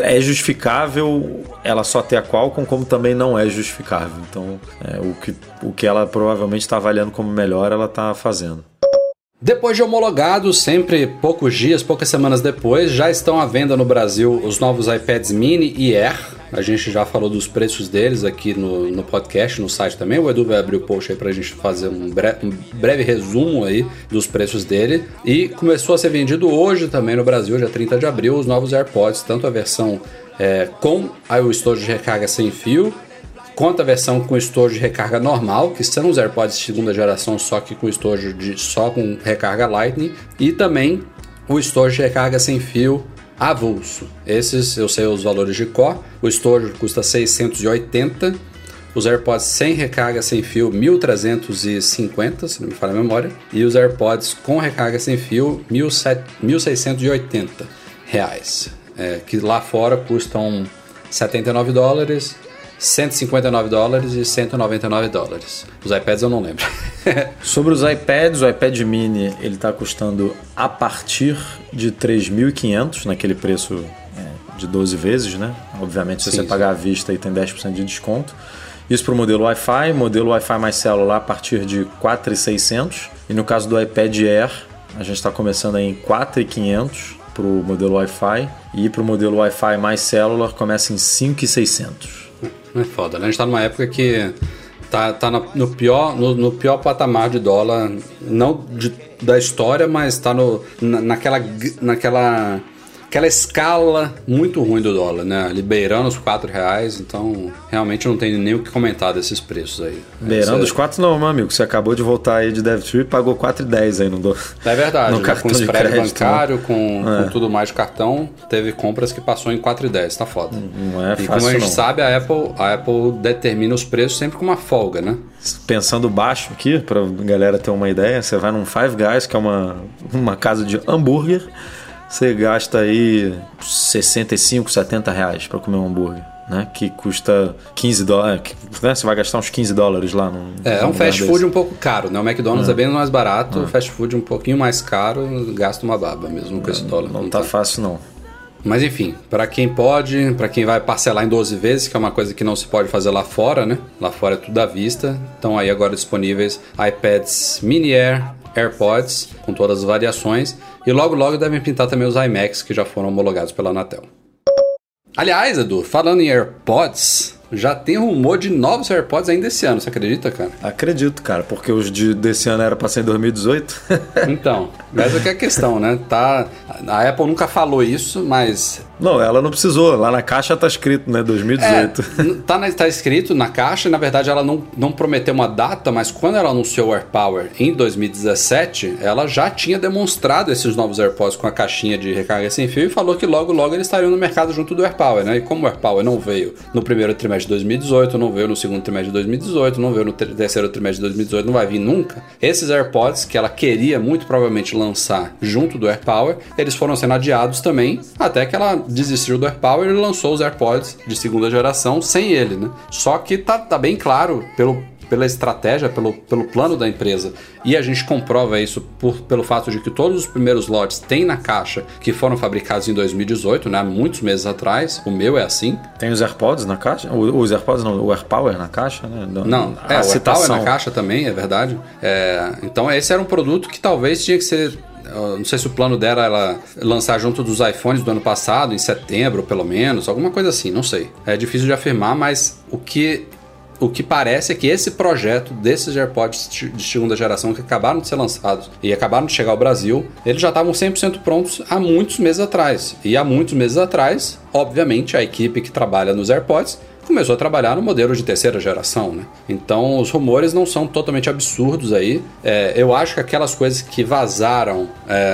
é justificável ela só ter a Qualcomm, como também não é justificável. Então, o que ela provavelmente está avaliando como melhor, ela está fazendo. Depois de homologado, sempre poucos dias, poucas semanas depois, já estão à venda no Brasil os novos iPads Mini e Air. A gente já falou dos preços deles aqui no podcast, no site também. O Edu vai abrir o post aí pra gente fazer um breve resumo aí dos preços dele. E começou a ser vendido hoje também no Brasil, dia 30 de abril, os novos AirPods, tanto a versão com o estojo de recarga sem fio, quanto a versão com estojo de recarga normal, que são os AirPods de segunda geração, só que com estojo só com recarga Lightning, e também o estojo de recarga sem fio avulso. Esses eu sei os valores de cor. O estojo custa 680, os AirPods sem recarga sem fio 1.350, se não me falha a memória, e os AirPods com recarga sem fio 1.680 reais, que lá fora custam $79, $159 e $199. Os iPads eu não lembro. Sobre os iPads, o iPad Mini ele está custando a partir de $3.500, naquele preço de 12 vezes, né? Obviamente, se você pagar à vista, aí tem 10% de desconto. Isso para o modelo Wi-Fi mais celular a partir de $4.600. E no caso do iPad Air, a gente está começando aí em $4.500 para o modelo Wi-Fi. E para o modelo Wi-Fi mais celular começa em $5.600. É foda, né? A gente tá numa época que tá no pior patamar de dólar, não da história, mas tá naquela escala muito ruim do dólar, né? Liberando os R$4, então realmente não tem nem o que comentar desses preços aí. Liberando os 4 não, meu amigo, você acabou de voltar aí de Dev Trip e pagou $4,10 aí no dólar. É verdade, no cartão com spread de crédito, bancário, com tudo mais de cartão, teve compras que passou em $4,10, tá foda. Não é fácil, como a gente sabe, a Apple determina os preços sempre com uma folga, né? Pensando baixo aqui, pra galera ter uma ideia, você vai num Five Guys, que é uma casa de hambúrguer, você gasta aí R$65, R$70 para comer um hambúrguer, né? Que custa $15, né? Você vai gastar uns $15 lá. É um fast food desse. Um pouco caro, né? O McDonald's é bem mais barato, o fast food um pouquinho mais caro, gasta uma baba mesmo com esse dólar. Não tá fácil, não. Mas enfim, para quem pode, para quem vai parcelar em 12 vezes, que é uma coisa que não se pode fazer lá fora, né? Lá fora é tudo à vista. Estão aí agora disponíveis iPads Mini Air, AirPods, com todas as variações. E logo devem pintar também os iMacs, que já foram homologados pela Anatel. Aliás, Edu, falando em AirPods, já tem rumor de novos AirPods ainda esse ano, você acredita, cara? Acredito, cara, porque os desse ano era pra ser em 2018. Então, essa que é a questão, né? A Apple nunca falou isso, mas... Não, ela não precisou, lá na caixa tá escrito, né, 2018. Tá escrito na caixa, na verdade ela não prometeu uma data, mas quando ela anunciou o AirPower em 2017, ela já tinha demonstrado esses novos AirPods com a caixinha de recarga sem fio e falou que logo eles estariam no mercado junto do AirPower, né? E como o AirPower não veio no primeiro trimestre de 2018, não veio no segundo trimestre de 2018, não veio no terceiro trimestre de 2018, não vai vir nunca. Esses AirPods que ela queria muito provavelmente lançar junto do AirPower, eles foram sendo adiados também, até que ela desistiu do AirPower e lançou os AirPods de segunda geração sem ele, né? Só que tá bem claro pela estratégia, pelo plano da empresa. E a gente comprova isso pelo fato de que todos os primeiros lotes tem na caixa que foram fabricados em 2018, né? Muitos meses atrás. O meu é assim. Tem os AirPods na caixa? Os AirPods não, o AirPower na caixa, né? Não, o AirPower na caixa também, é verdade. Então esse era um produto que talvez tinha que ser não sei se o plano dela era lançar junto dos iPhones do ano passado, em setembro pelo menos, alguma coisa assim, não sei. É difícil de afirmar, mas o que parece é que esse projeto desses AirPods de segunda geração que acabaram de ser lançados e acabaram de chegar ao Brasil, eles já estavam 100% prontos há muitos meses atrás. E há muitos meses atrás, obviamente, a equipe que trabalha nos AirPods começou a trabalhar no modelo de terceira geração, né? Então, os rumores não são totalmente absurdos aí. Eu acho que aquelas coisas que vazaram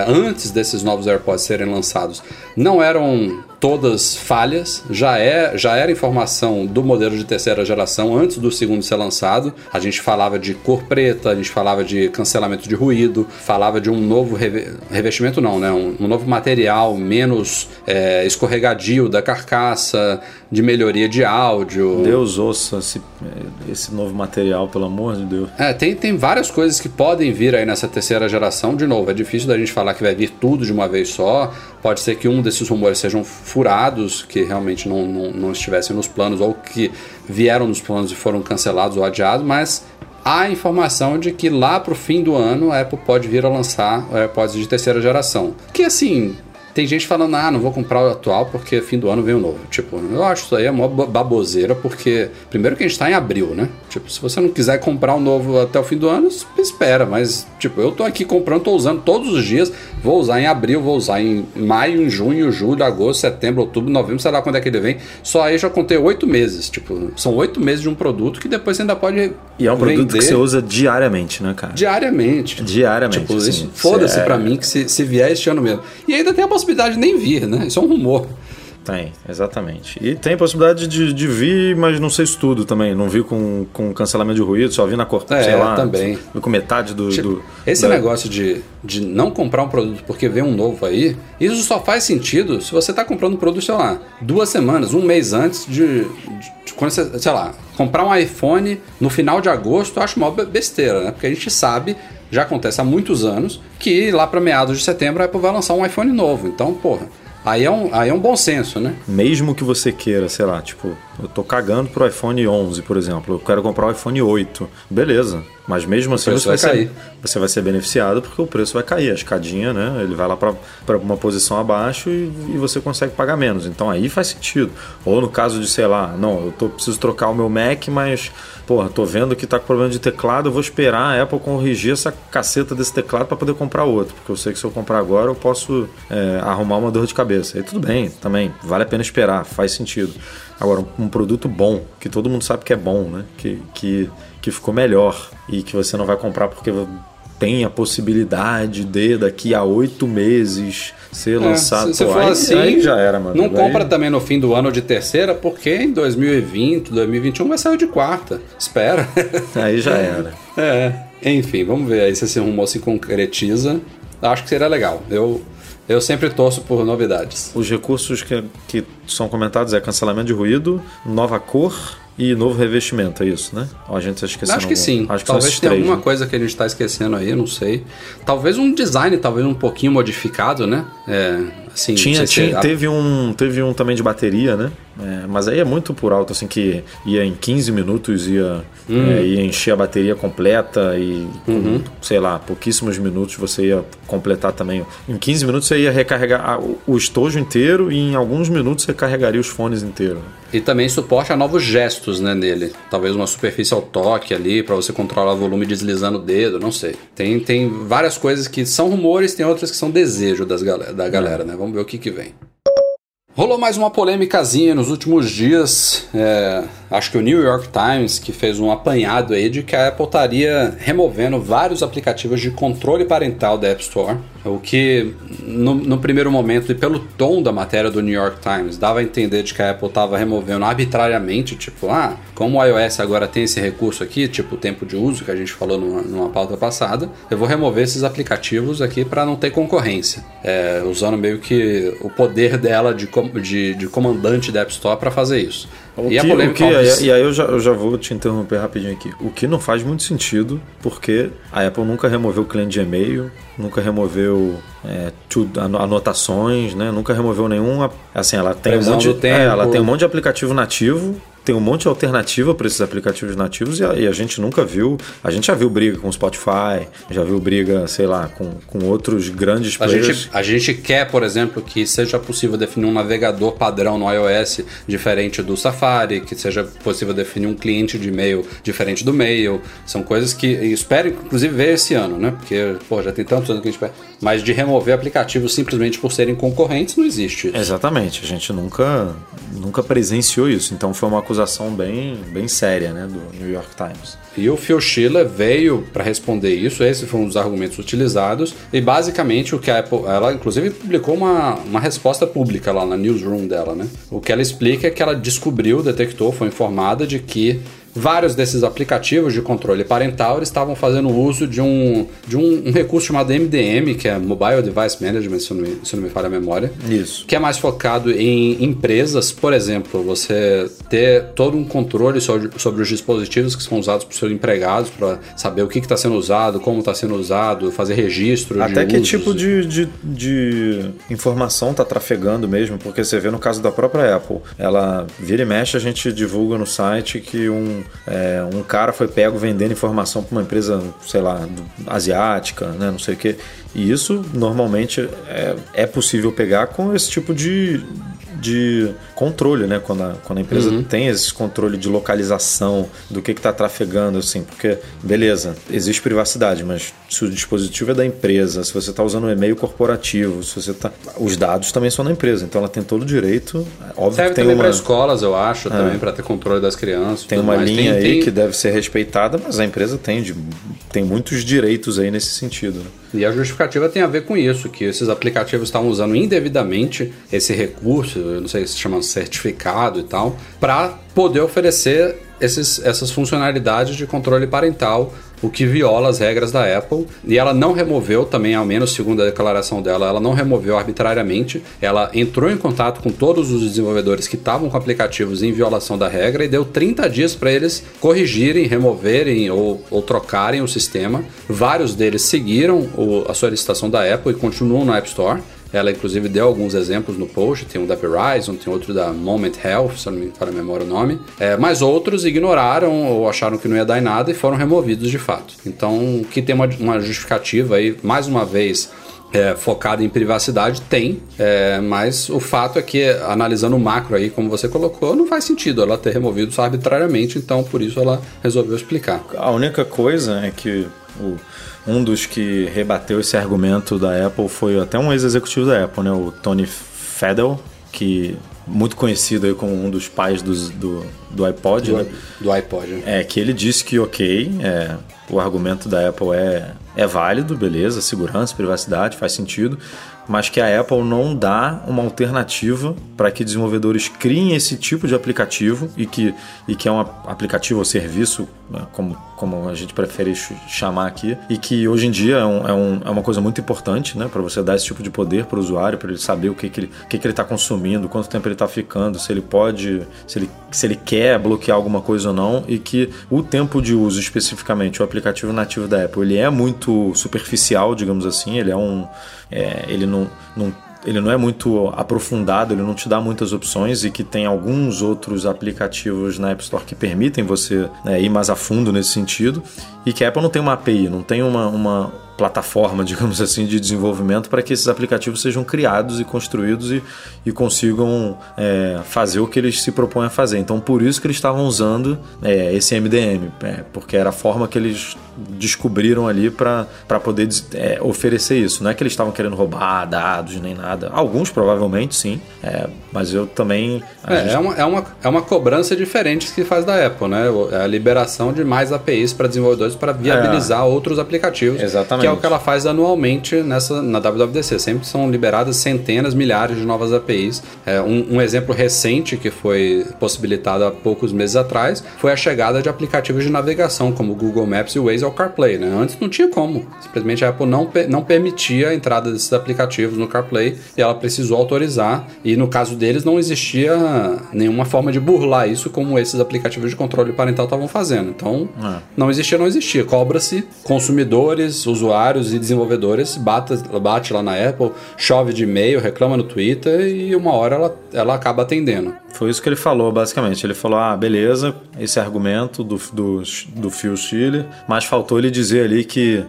antes desses novos AirPods serem lançados não eram todas falhas, já era informação do modelo de terceira geração antes do segundo ser lançado. A gente falava de cor preta, a gente falava de cancelamento de ruído, falava de um novo revestimento, não, né? Um novo material menos escorregadio da carcaça, de melhoria de áudio. Deus ouça esse novo material, pelo amor de Deus. Tem várias coisas que podem vir aí nessa terceira geração. De novo, é difícil da gente falar que vai vir tudo de uma vez só. Pode ser que um desses rumores sejam furados, que realmente não estivessem nos planos, ou que vieram nos planos e foram cancelados ou adiados, mas há informação de que lá pro fim do ano a Apple pode vir a lançar AirPods de terceira geração. Que assim, tem gente falando, não vou comprar o atual porque fim do ano vem o novo. Tipo, eu acho isso aí a maior baboseira, porque primeiro que a gente tá em abril, né? Tipo, se você não quiser comprar o novo até o fim do ano, espera, mas tipo, eu tô aqui comprando, tô usando todos os dias, vou usar em abril, vou usar em maio, em junho, julho, agosto, setembro, outubro, novembro, sei lá quando é que ele vem. Só aí já contei 8 meses, tipo, são 8 meses de um produto que depois você ainda pode E é um vender. Produto que você usa diariamente, né, cara? Diariamente. Tipo, sim, isso, foda-se pra mim que se vier este ano mesmo. E ainda tem a possibilidade de nem vir, né? Isso é um rumor. Tem, exatamente. E tem possibilidade de vir, mas não sei isso tudo também. Não vi com cancelamento de ruído, só vi na cor, sei lá, também. Com metade do... Tipo, negócio de não comprar um produto porque vem um novo aí, isso só faz sentido se você tá comprando um produto, sei lá, 2 semanas, um mês antes de quando você, sei lá, comprar um iPhone no final de agosto, eu acho uma besteira, né? Porque a gente sabe... Já acontece há muitos anos que lá para meados de setembro a Apple vai lançar um iPhone novo. Então, porra, aí é um bom senso, né? Mesmo que você queira, sei lá, tipo, eu tô cagando pro iPhone 11, por exemplo. Eu quero comprar o iPhone 8. Beleza. Mas mesmo assim você vai ser beneficiado porque o preço vai cair. A escadinha, né? Ele vai lá para uma posição abaixo e você consegue pagar menos. Então aí faz sentido. Ou no caso de, sei lá, não, preciso trocar o meu Mac, mas, porra, tô vendo que tá com problema de teclado, eu vou esperar a Apple corrigir essa caceta desse teclado para poder comprar outro. Porque eu sei que se eu comprar agora eu posso arrumar uma dor de cabeça. Aí tudo bem, também. Vale a pena esperar, faz sentido. Agora, um produto bom, que todo mundo sabe que é bom, né? Que ficou melhor e que você não vai comprar porque tem a possibilidade de daqui a 8 meses ser lançado. Se for assim, aí já era, mano. Não compra também no fim do ano de terceira, porque em 2020, 2021 vai sair de quarta. Espera. Aí já era. Enfim, vamos ver aí se esse rumor se concretiza. Acho que seria legal. Eu sempre torço por novidades. Os recursos que são comentados é cancelamento de ruído, nova cor... E novo revestimento, é isso, né? A gente está esquecendo. Acho que sim. Acho que talvez tenha alguma coisa que a gente está esquecendo aí, não sei. Talvez um design, talvez um pouquinho modificado, né? Assim, teve um também de bateria, né? Mas aí é muito por alto, assim, que ia em 15 minutos, ia encher a bateria completa e, sei lá, pouquíssimos minutos você ia completar também. Em 15 minutos você ia recarregar o estojo inteiro e em alguns minutos você carregaria os fones inteiros. E também suporte a novos gestos, né, nele. Talvez uma superfície ao toque ali para você controlar o volume deslizando o dedo, não sei. Tem várias coisas que são rumores, tem outras que são desejo da galera, né? Vamos ver o que vem. Rolou mais uma polêmicazinha nos últimos dias, acho que o New York Times, que fez um apanhado aí de que a Apple estaria removendo vários aplicativos de controle parental da App Store, o que no primeiro momento, e pelo tom da matéria do New York Times, dava a entender de que a Apple estava removendo arbitrariamente, tipo, como o iOS agora tem esse recurso aqui, tipo o tempo de uso que a gente falou numa pauta passada, eu vou remover esses aplicativos aqui para não ter concorrência, usando meio que o poder dela de comandante da App Store para fazer isso. E aí eu já vou te interromper rapidinho aqui. O que não faz muito sentido, porque a Apple nunca removeu o cliente de e-mail, nunca removeu anotações, né? Nunca removeu nenhum. Assim, ela tem um monte de aplicativo nativo. tem um monte de alternativa para esses aplicativos nativos e a gente nunca viu. A gente já viu briga com o Spotify, já viu briga, sei lá, com outros grandes players. A gente quer, por exemplo, que seja possível definir um navegador padrão no iOS diferente do Safari, que seja possível definir um cliente de e-mail diferente do Mail. São coisas que espero, inclusive, ver esse ano, né? Porque, pô, já tem tantos anos que a gente... Mas de remover aplicativos simplesmente por serem concorrentes não existe. Exatamente. A gente nunca presenciou isso. Então foi uma acusação bem séria, né, do New York Times. E o Phil Schiller veio para responder isso. Esse foi um dos argumentos utilizados. E basicamente o que a Apple... Ela inclusive publicou uma resposta pública lá na newsroom dela, né? O que ela explica é que ela descobriu, detectou, foi informada de que vários desses aplicativos de controle parental estavam fazendo uso de um recurso chamado MDM, que é Mobile Device Management, se não me falha a memória. Isso. Que é mais focado em empresas, por exemplo, você ter todo um controle sobre os dispositivos que são usados por seus empregados, para saber o que está sendo usado, como está sendo usado, fazer registro até de usos. Até que tipo de informação está trafegando mesmo, porque você vê no caso da própria Apple, ela vira e mexe, a gente divulga no site que um cara foi pego vendendo informação para uma empresa, sei lá, asiática, né, não sei o quê. E isso normalmente é possível pegar com esse tipo de controle, né? Quando a empresa tem esse controle de localização do que está trafegando, assim, porque, beleza, existe privacidade, mas se o dispositivo é da empresa, se você está usando um e-mail corporativo, se você tá... Os dados também são da empresa, então ela tem todo o direito. Óbvio. Serve que tem também para escolas, eu acho, também para ter controle das crianças. Tem uma linha aí que deve ser respeitada, mas a empresa tem muitos direitos aí nesse sentido, né? E a justificativa tem a ver com isso, que esses aplicativos estavam usando indevidamente esse recurso, eu não sei se chama certificado e tal, para poder oferecer essas funcionalidades de controle parental, o que viola as regras da Apple. E ela não removeu também, ao menos segundo a declaração dela, ela não removeu arbitrariamente, ela entrou em contato com todos os desenvolvedores que estavam com aplicativos em violação da regra e deu 30 dias para eles corrigirem, removerem ou trocarem o sistema. Vários deles seguiram a solicitação da Apple e continuam na App Store. Ela, inclusive, deu alguns exemplos no post. Tem um da Verizon, tem outro da Moment Health, se eu não me falha a memória o nome. Mas outros ignoraram ou acharam que não ia dar em nada e foram removidos de fato. Então, que tem uma justificativa aí, mais uma vez... focado em privacidade, tem, mas o fato é que, analisando o macro aí, como você colocou, não faz sentido ela ter removido isso arbitrariamente, então por isso ela resolveu explicar. A única coisa é que um dos que rebateu esse argumento da Apple foi até um ex-executivo da Apple, né, o Tony Fadell, que... muito conhecido aí como um dos pais do iPod. Do iPod, né? Que ele disse que o argumento da Apple é válido, beleza, segurança, privacidade, faz sentido, mas que a Apple não dá uma alternativa para que desenvolvedores criem esse tipo de aplicativo e que é um aplicativo ou serviço, como a gente prefere chamar aqui, e que hoje em dia é uma coisa muito importante, né, para você dar esse tipo de poder para o usuário, para ele saber o que ele está consumindo, quanto tempo ele está ficando, se ele pode, se ele quer bloquear alguma coisa ou não, e que o tempo de uso, especificamente, o aplicativo nativo da Apple, ele é muito superficial, digamos assim, ele não é muito aprofundado, ele não te dá muitas opções, e que tem alguns outros aplicativos na App Store que permitem você ir mais a fundo nesse sentido, e que a Apple não tem uma API, não tem uma plataforma, digamos assim, de desenvolvimento para que esses aplicativos sejam criados e construídos e consigam fazer o que eles se propõem a fazer. Então, por isso que eles estavam usando esse MDM, porque era a forma que eles descobriram ali para poder oferecer isso. Não é que eles estavam querendo roubar dados nem nada. Alguns, provavelmente, sim. Mas eu também... É uma cobrança diferente que faz da Apple, né? É a liberação de mais APIs para desenvolvedores para viabilizar outros aplicativos. Exatamente. Que é o que ela faz anualmente na WWDC. Sempre são liberadas centenas, milhares de novas APIs. Um exemplo recente que foi possibilitado há poucos meses atrás foi a chegada de aplicativos de navegação, como Google Maps e Waze, o CarPlay, né? Antes não tinha como. Simplesmente a Apple não permitia a entrada desses aplicativos no CarPlay e ela precisou autorizar. E no caso deles não existia nenhuma forma de burlar isso como esses aplicativos de controle parental estavam fazendo. Então, não existia. Cobra-se, consumidores, usuários e desenvolvedores, bate lá na Apple, chove de e-mail, reclama no Twitter e uma hora ela acaba atendendo. Foi isso que ele falou, basicamente. Ele falou, beleza, esse argumento do Phil Schiller, mas faltou ele dizer ali que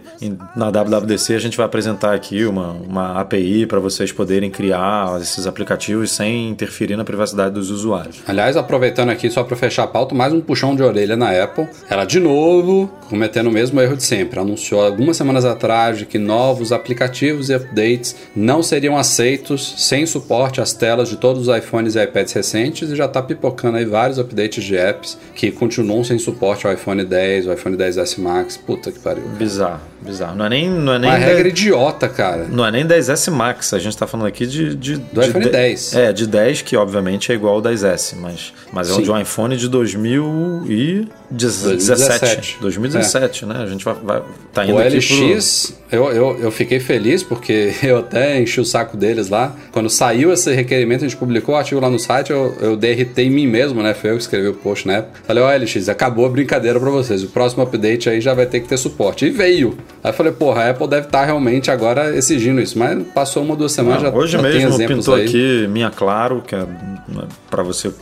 na WWDC a gente vai apresentar aqui uma API para vocês poderem criar esses aplicativos sem interferir na privacidade dos usuários. Aliás, aproveitando aqui, só para fechar a pauta, mais um puxão de orelha na Apple. Ela, de novo, cometendo o mesmo erro de sempre. Anunciou algumas semanas atrás de que novos aplicativos e updates não seriam aceitos sem suporte às telas de todos os iPhones e iPads recentes, e já está pipocando aí vários updates de apps que continuam sem suporte ao iPhone 10, o iPhone 10S Max. Puta que pariu. Cara. Bizarro. Não é nem uma regra idiota, cara. Não é nem 10S Max, a gente tá falando aqui do iPhone 10. É, de 10, que obviamente é igual ao 10S, mas é de um iPhone de 2017, né? A gente vai tá indo o LX, pro... eu fiquei feliz porque eu até enchi o saco deles lá. Quando saiu esse requerimento, a gente publicou o artigo lá no site, eu derritei em mim mesmo, né? Foi eu que escrevi o post na época. Falei, LX, acabou a brincadeira pra vocês. O próximo update aí já vai ter que ter suporte. E veio. Aí eu falei, a Apple deve estar realmente agora exigindo isso. Mas passou 1 ou 2 semanas, já tem exemplos aí. Hoje mesmo pintou aqui minha Claro, que é pra você...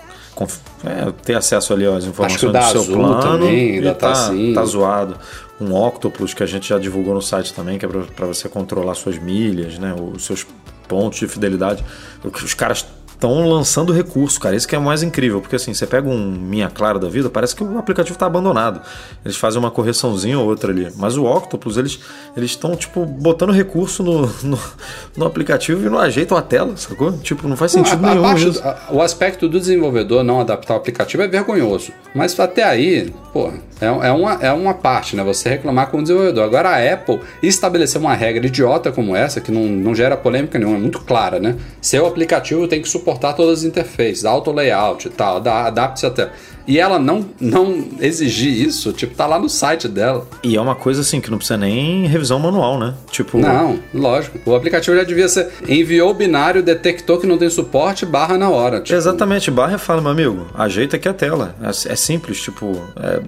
ter acesso ali às informações do seu plano também, ainda tá zoado. Um Octopus que a gente já divulgou no site também, que é para você controlar suas milhas, né, os seus pontos de fidelidade. Os caras estão lançando recurso, cara. Isso que é o mais incrível, porque assim, você pega um Minha Clara da vida, parece que o aplicativo tá abandonado. Eles fazem uma correçãozinha ou outra ali. Mas o Octopus, eles estão, tipo, botando recurso no aplicativo e não ajeitam a tela, sacou? Tipo, não faz sentido nenhum. O aspecto do desenvolvedor não adaptar o aplicativo é vergonhoso. Mas até aí, é uma parte, né? Você reclamar com o desenvolvedor. Agora a Apple estabeleceu uma regra idiota como essa, que não gera polêmica nenhuma, é muito clara, né? Seu aplicativo tem que suportar todas as interfaces, auto layout e tal, adapte-se até. E ela não exigir isso, tipo, tá lá no site dela. E é uma coisa assim que não precisa nem revisão manual, né? Tipo... Não, lógico. O aplicativo já devia ser... Enviou o binário, detectou que não tem suporte, barra na hora. Tipo... Exatamente, barra e fala, meu amigo, ajeita aqui a tela. É simples, tipo,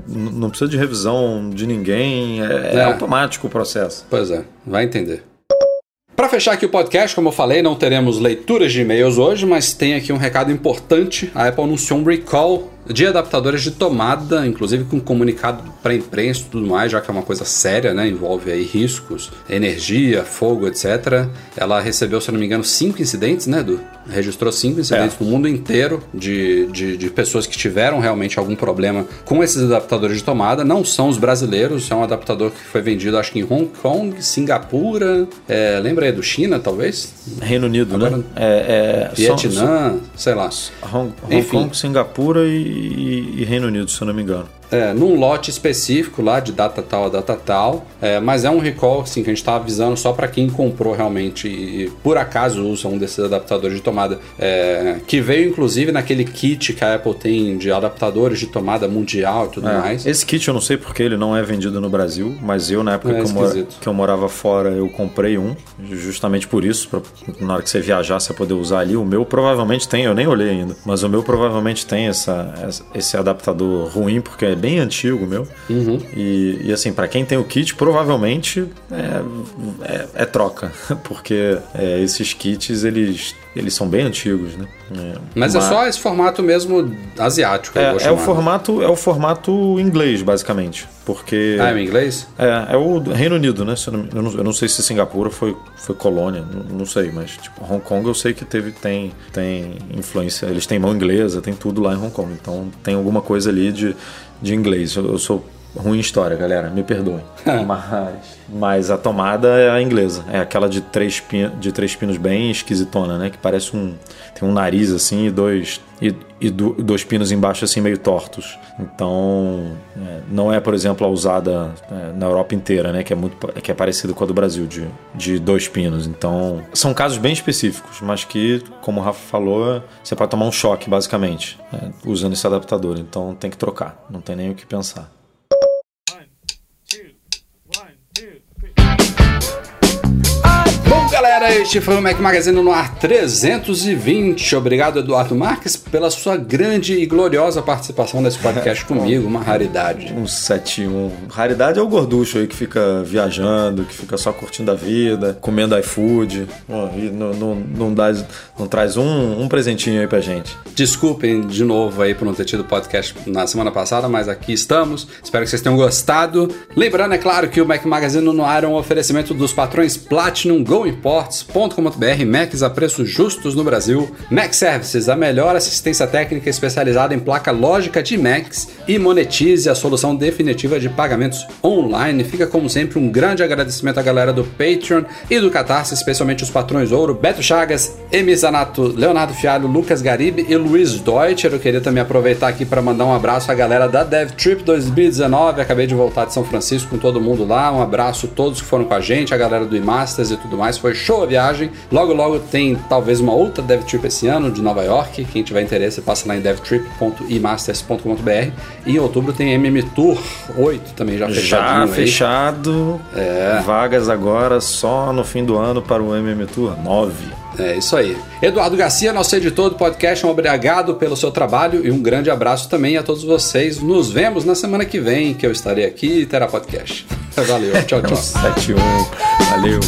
não precisa de revisão de ninguém, é automático o processo. Pois é, vai entender. Para fechar aqui o podcast, como eu falei, não teremos leituras de e-mails hoje, mas tem aqui um recado importante. A Apple anunciou um recall de adaptadores de tomada, inclusive com comunicado para imprensa e tudo mais, já que é uma coisa séria, né? Envolve aí riscos, energia, fogo, etc. Ela recebeu, se não me engano, 5 incidentes, né, Edu? Registrou 5 incidentes no mundo inteiro de pessoas que tiveram realmente algum problema com esses adaptadores de tomada. Não são os brasileiros, é um adaptador que foi vendido, acho que em Hong Kong, Singapura, lembra aí, do China, talvez? Reino Unido, agora, né? Vietnã, sei lá. Hong Kong, Singapura e Reino Unido, se eu não me engano. Num lote específico lá de data tal a data tal, mas é um recall assim, que a gente está avisando só para quem comprou realmente e por acaso usa um desses adaptadores de tomada, que veio inclusive naquele kit que a Apple tem de adaptadores de tomada mundial e tudo mais. Esse kit eu não sei porque ele não é vendido no Brasil, mas eu na época que eu morava fora eu comprei um, justamente por isso, na hora que você viajar você poder usar ali. O meu provavelmente tem, eu nem olhei ainda, mas o meu provavelmente tem esse adaptador ruim, porque ele bem antigo, meu. Uhum. E assim, pra quem tem o kit, provavelmente é troca, porque esses kits, eles são bem antigos, né? Mas é só esse formato mesmo asiático. É o formato inglês, basicamente. Porque... Ah, é em inglês? É o Reino Unido, né? Eu não sei se Singapura foi colônia, não sei, mas tipo, Hong Kong eu sei que tem influência, eles têm mão inglesa, tem tudo lá em Hong Kong, então tem alguma coisa ali de inglês. Eu sou ruim em história, galera, me perdoem. Mas a tomada é a inglesa, é aquela de três pinos bem esquisitona, né? Que parece tem um nariz assim e dois pinos embaixo assim meio tortos. Então não é, por exemplo, a usada na Europa inteira, né? Que é parecido com a do Brasil de 2 pinos. Então são casos bem específicos, mas que, como o Rafa falou, você pode tomar um choque basicamente usando esse adaptador. Então tem que trocar, não tem nem o que pensar. galera, este foi o Mac Magazine no ar 320. Obrigado, Eduardo Marques, pela sua grande e gloriosa participação nesse podcast comigo, uma raridade. Um 71. Raridade é o gorducho aí que fica viajando, que fica só curtindo a vida, comendo iFood, não traz um presentinho aí pra gente. Desculpem de novo aí por não ter tido podcast na semana passada, mas aqui estamos. Espero que vocês tenham gostado. Lembrando, é claro, que o Mac Magazine no ar é um oferecimento dos patrões Platinum, GoImports.com.br, Macs a preços justos no Brasil, Mac Services, a melhor assistência técnica especializada em placa lógica de Macs, e Monetize, a solução definitiva de pagamentos online. Fica, como sempre, um grande agradecimento à galera do Patreon e do Catarse, especialmente os patrões ouro, Beto Chagas, M. Zanato, Leonardo Fialho, Lucas Garibe e Luiz Deutscher. Eu queria também aproveitar aqui para mandar um abraço à galera da DevTrip 2019, acabei de voltar de São Francisco com todo mundo lá, um abraço a todos que foram com a gente, a galera do iMasters e tudo mais, foi show a viagem. Logo tem talvez uma outra DevTrip esse ano de Nova York, quem tiver interesse passa lá em devtrip.imasters.com.br, e em outubro tem MM Tour 8 também, já fechado, vagas agora só no fim do ano para o MM Tour 9. É isso aí. Eduardo Garcia, nosso editor do podcast, um obrigado pelo seu trabalho e um grande abraço também a todos vocês. Nos vemos na semana que vem, que eu estarei aqui e terá podcast. Valeu, tchau, tchau. 71, valeu.